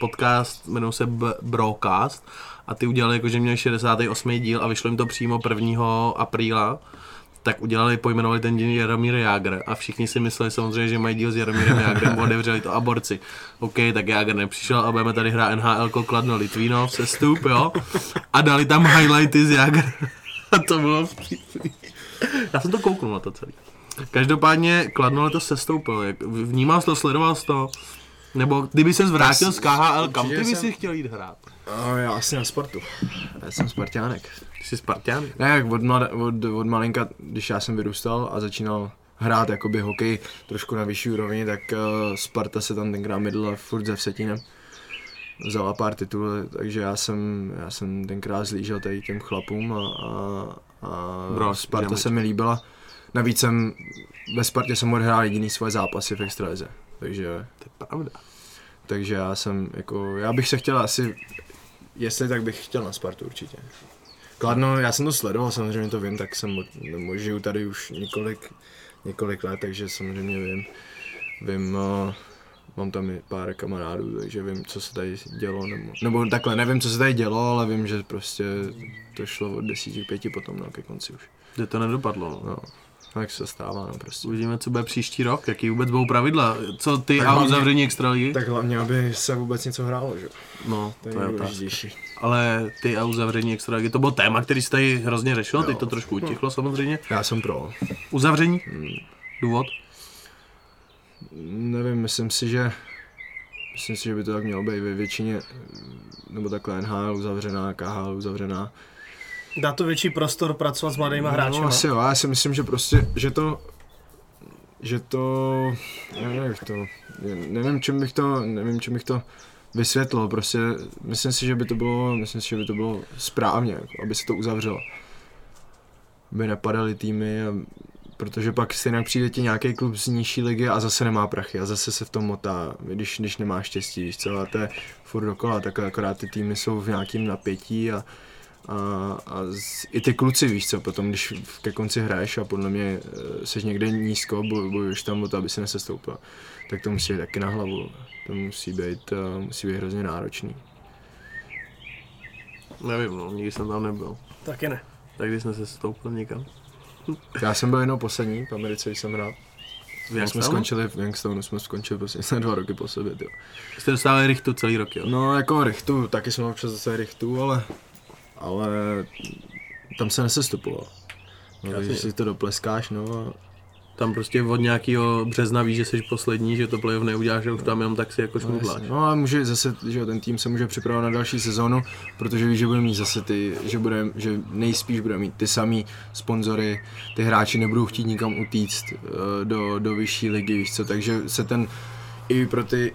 podcast, jmenuje se Brocast a ty udělali jako, že měli 68. díl a vyšlo jim to přímo 1. apríla. Tak udělali, pojmenovali ten díl Jaromír Jagr a všichni si mysleli samozřejmě, že mají díl s Jaromírem Jagrem, odevřeli to aborci. OK, tak Jagr nepřišel a budeme tady hrát NHL Kladno Litvínov, sestup, jo? A dali tam highlighty z Jagr. A to bylo vtipný. Já jsem to kouknul na to celý. Každopádně Kladno letos sestoupil. Vnímal jsi to, sledoval jsi to? Nebo kdyby ses vrátil z KHL, kam ty bys si chtěl jít hrát? Já asi na Sportu. Já jsem Sparťánek. Ty jsi Sparťánek? Ne, jak od malinka, když já jsem vyrůstal a začínal hrát jakoby hokej trošku na vyšší úrovni, tak Sparta se tam tenkrát mydlila furt ze Vsetínem. Vzala pár titulů, takže já jsem tenkrát zlížel tady těm chlapům a Sparta se mi líbila. Navíc ve Spartě jsem odehrál jediný svoje zápasy v extralize, takže... To je pravda. Takže já bych se chtěl asi, jestli tak bych chtěl na Spartu určitě. Kladno, já jsem to sledoval, samozřejmě to vím, tak žiju tady už několik let, takže samozřejmě vím, mám tam i pár kamarádů, takže vím, co se tady dělo, nebo takhle, nevím, co se tady dělo, ale vím, že prostě to šlo od 10 k 5 potom, no, ke konci už. Že to nedopadlo, no. Tak se stává, no, prostě. Uvidíme, co bude příští rok, jaký vůbec budou pravidla, co ty tak a uzavření extraligy? Tak hlavně, aby se vůbec něco hrálo, že? No, to je důležitější. Ale ty a uzavření extraligy, to bylo téma, který se tady hrozně řešilo, teď to trošku utichlo, no. Samozřejmě. Já jsem pro. Uzavření? Důvod? Nevím, myslím si, že by to tak mělo být ve většině, nebo takhle NHL uzavřená, KHL uzavřená. Dá to větší prostor pracovat s mladýma hráči. No asi jo, já si myslím, že prostě, že to, nevím, čím bych to vysvětlil, prostě myslím si, že by to bylo správně, jako, aby se to uzavřelo. Aby napadaly týmy, protože pak stejně přijde ti nějaký klub z nižší ligy a zase nemá prachy a zase se v tom motá, když nemá štěstí, víš co, a to je furt dokola, tak akorát ty týmy jsou v nějakém napětí i ty kluci, víš co, potom když ke konci hraješ a podle mě seš někde nízko, bojuješ tam o to, aby se nesestoupil, tak to musí být taky na hlavu, to musí být hrozně náročný. Nevím, no, nikdy jsem tam nebyl. Taky ne. Tak když jsem sestoupil někam. Já jsem byl jednou poslední v Americe, když jsem hrál. Jsme skončili prostě 2 roky po sobě, jo. Jste dostávali rychtu celý rok, jo? No, jako rychtu, taky jsme občas dostali rychtu, ale tam se nesestupovalo. No, takže si to dopleskáš, no a... Tam prostě od nějakého března víš, že jsi poslední, že to playoff neuděláš, že už tam jenom tak si jako šmudláš. No a může zase, že ten tým se může připravovat na další sezónu, protože víš, že bude mít zase že nejspíš bude mít ty samý sponzory, ty hráči nebudou chtít nikam utíct do vyšší ligy, víš co, takže se ten, i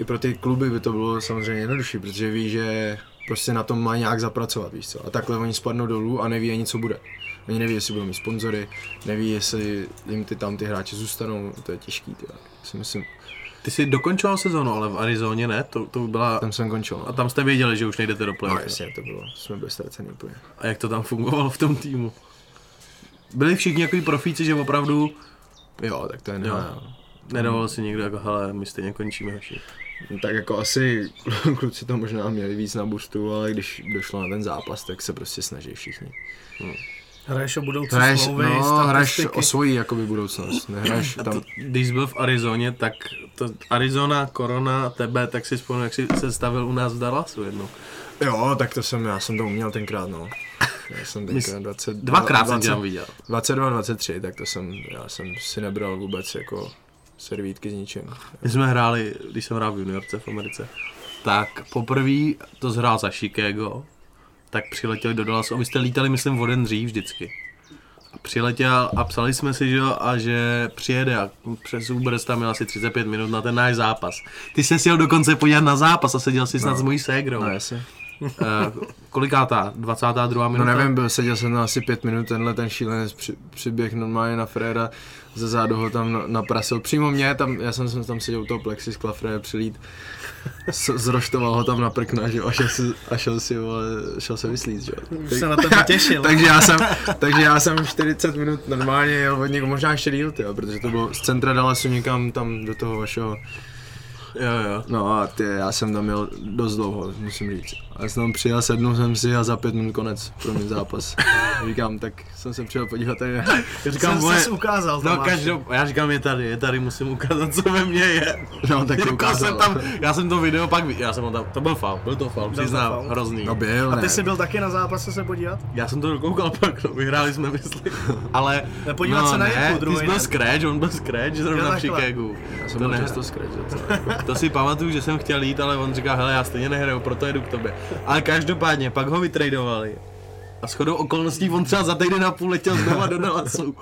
pro ty kluby by to bylo samozřejmě jednodušší, protože víš, že prostě na tom má nějak zapracovat, víš co, a takhle oni spadnou dolů a neví ani co bude. Oni neví, jestli budou mít sponzory, neví, jestli jim ty hráči zůstanou, to je těžký, tyhle, si myslím. Ty jsi dokončoval sezonu, ale v Arizoně ne, to byla... Tam jsem končil. A tam jste věděli, že už nejdete do playoff. No jasně, to bylo, jsme byli ztracený úplně. A jak to tam fungovalo v tom týmu? Byli všichni jakoví profíci, že opravdu... Jo, tak to je nevěděl. Nedával si někdo jako, hele, my stejně končíme hoši. Tak jako asi kluci to možná měli víc na burstu, ale když došlo na ten zápas, tak se prostě snaží všichni. No. Hraješ o budoucí smlouvy, statistiky. Hraješ o svoji jakoby budoucnost, nehraješ tam... Když jsi byl v Arizoně, tak Arizona, Corona, tebe, tak si vzpomínám, jak jsi se stavil u nás v Dallasu jednou. Jo, tak to jsem, já jsem to uměl tenkrát, no. Já jsem tenkrát 20... Dvakrát jsem tam viděl. 22, 23, tak to jsem, já jsem si nebral vůbec jako servítky s ničím. My jsme hráli, když jsem hrál v juniorce v Americe, tak poprvé to zhrál za Chicago, tak přiletěli do Dallasu a my jste lítali, myslím, o den dřív vždycky. A přiletěl a psali jsme si, že jo, a že přijede a přes Uber tam měl asi 35 minut na ten náš zápas. Ty jsi si jel dokonce podívat na zápas a seděl jsi snad s mojí ségrou. No jasně. Kolikátá? 22. minuta? No nevím, seděl jsem na asi 5 minut, tenhle ten šílenec přiběh normálně na Frera, ze zádu ho tam naprasil. Přímo mě, tam, já jsem tam seděl u toho plexiskla, Frere přilít, zroštoval ho tam na prkna, že jo, a šel se vyslít, že jo. Už se na to těšil. takže já jsem 40 minut normálně jel od někoho, možná ještě díl, tyjo, protože to bylo z centra Dallasu někam tam do toho vašeho. Jo. No a ty, já jsem tam jel dost dlouho, musím říct. A já jsem tam přijel, sednul jsem si a za 5 minut konec pro mě zápas. Říkám, tak jsem se přijel podívat tady. Říkám, jsi ukázal. No každou, já říkám, je tady, musím ukázat, co ve mně je. No tak ukázal. Jsem tam, já jsem to video pak viděl, já jsem tam, to byl faul, přiznám, hrozný. No byl, a ty jsi byl taky na zápase se podívat? Já jsem to dokoukal pak, no, vyhráli jsme, myslím. Ale podívat no, se na Jirku druhý. Ty byl scratch, on byl scratch zrovna v Chicagu. Já jsem byl často scratch. To si pamatuju, že jsem chtěl jít, ale on říká, hele, já stejně nehraju, proto jedu k tobě. Ale každopádně, pak ho vytradovali. A shodou okolností on třeba za týden a půl letěl znova do Dallasu.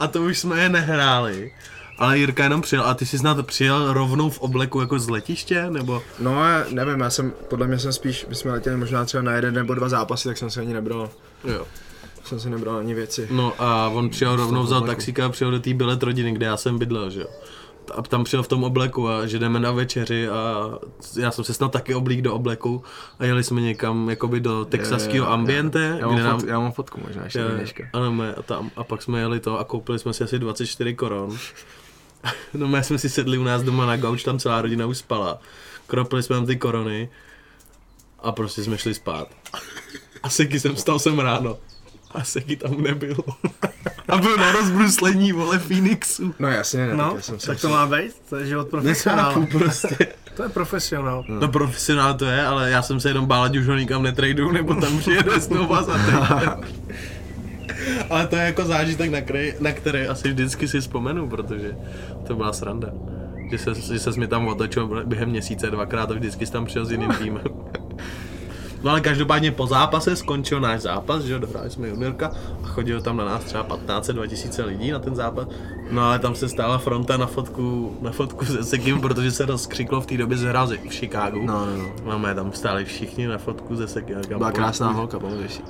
A to už jsme je nehráli. Ale Jirka jenom přijel, a ty jsi snad přijel rovnou v obleku jako z letiště, nebo? No nevím, podle mě jsem spíš, my jsme letěli možná třeba na 1 nebo 2 zápasy, tak jsem se ani nebral. Jo. Jsem se nebral ani věci. No a on přijel rovnou, vzal taxíka a přijel do té Bilet rodiny, kde já jsem bydlel, že jo. A tam přijel v tom obleku a že jdeme na večeři a já jsem se snad taky oblík do obleku a jeli jsme někam jakoby do texaského ambiente. Já mám fotku možná ještě dneška. Ano, a pak jsme jeli to a koupili jsme si asi 24 korun. No my jsme si sedli u nás doma na gauč, tam celá rodina už spala. Kropili jsme tam ty korony a prostě jsme šli spát. A seky vstal jsem ráno. A seky tam nebylo. A byl na rozbruslení, vole, Phoenixu. No jasně, ne, no, tak to má být, to je život profesionál. Prostě. To je profesionál. No. To profesionál to je, ale já jsem se jenom bál, že už ho nikam netrejdu, nebo tam už jede znova za ten. Ale to je jako zážitek, na který asi vždycky si vzpomenu, protože to byla sranda. Že ses mi tam otočil během měsíce 2krát a vždycky jsi tam přijel s jiným týmem. No ale každopádně po zápase skončil náš zápas, že jo, dohráli jsme juniorka a chodilo tam na nás třeba 15-2000 lidí na ten zápas. No ale tam se stála fronta na fotku se Sekým, protože se rozkřiklo v té době zhráze v Chicagu. No. Máme tam stáli všichni na fotku se Sekým. Byla krásná holka, pamatuješ si?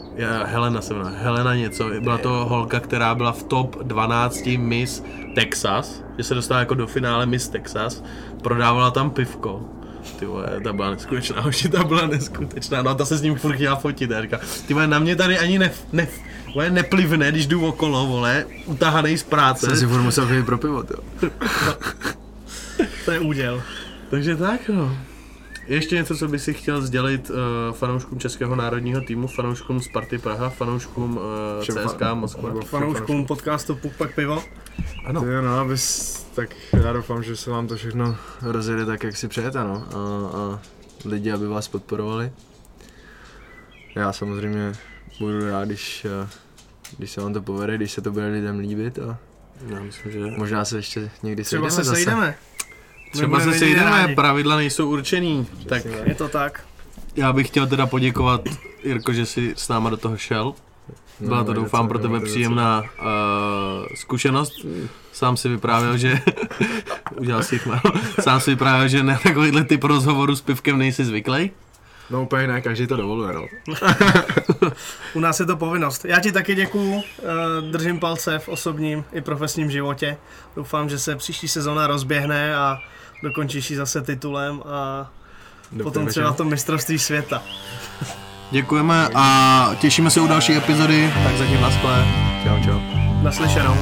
Helena něco, byla to holka, která byla v top 12 Miss Texas, že se dostala jako do finále Miss Texas, prodávala tam pivko. Ty vole, ta byla neskutečná, no a ta se s ním furt chtěla fotit a říkala, ty vole, na mě tady ani neplivne, když jdu okolo, vole, utahanej z práce. Jsem si furt musel chvíli pro pivo, jo. To je úděl. Takže tak, no. Ještě něco, co by si chtěl sdělit fanouškům českého národního týmu, fanouškům Sparty Praha, fanouškům CSKA Moskva. Fanouškům podcastu Puk Pak Pivo. Ano. Tak já doufám, že se vám to všechno rozjede tak, jak si přejete, no. A lidi, aby vás podporovali. Já samozřejmě budu rád, když se vám to povede, když se to bude lidem líbit. A já myslím, že možná se ještě někdy sejdeme zase. Třeba se sejdeme, pravidla nejsou určený. Tak je to tak. Já bych chtěl teda poděkovat, Jirko, že jsi s náma do toho šel. Byla to, doufám, pro tebe příjemná zkušenost. Sám si vyprávěl, že... Udělal si jich málo. Sám si vyprávěl, že na takovýhle typ rozhovoru s pivkem nejsi zvyklý. No úplně ne, každý to dovoluje, no. U nás je to povinnost. Já ti taky děkuju, držím palce v osobním i profesním životě. Doufám, že se příští sezóna rozběhne a dokončíš ji zase titulem a potom třeba to mistrovství světa. Děkujeme a těšíme se u další epizody, tak zatím naschle. Čau. Naslyšenou.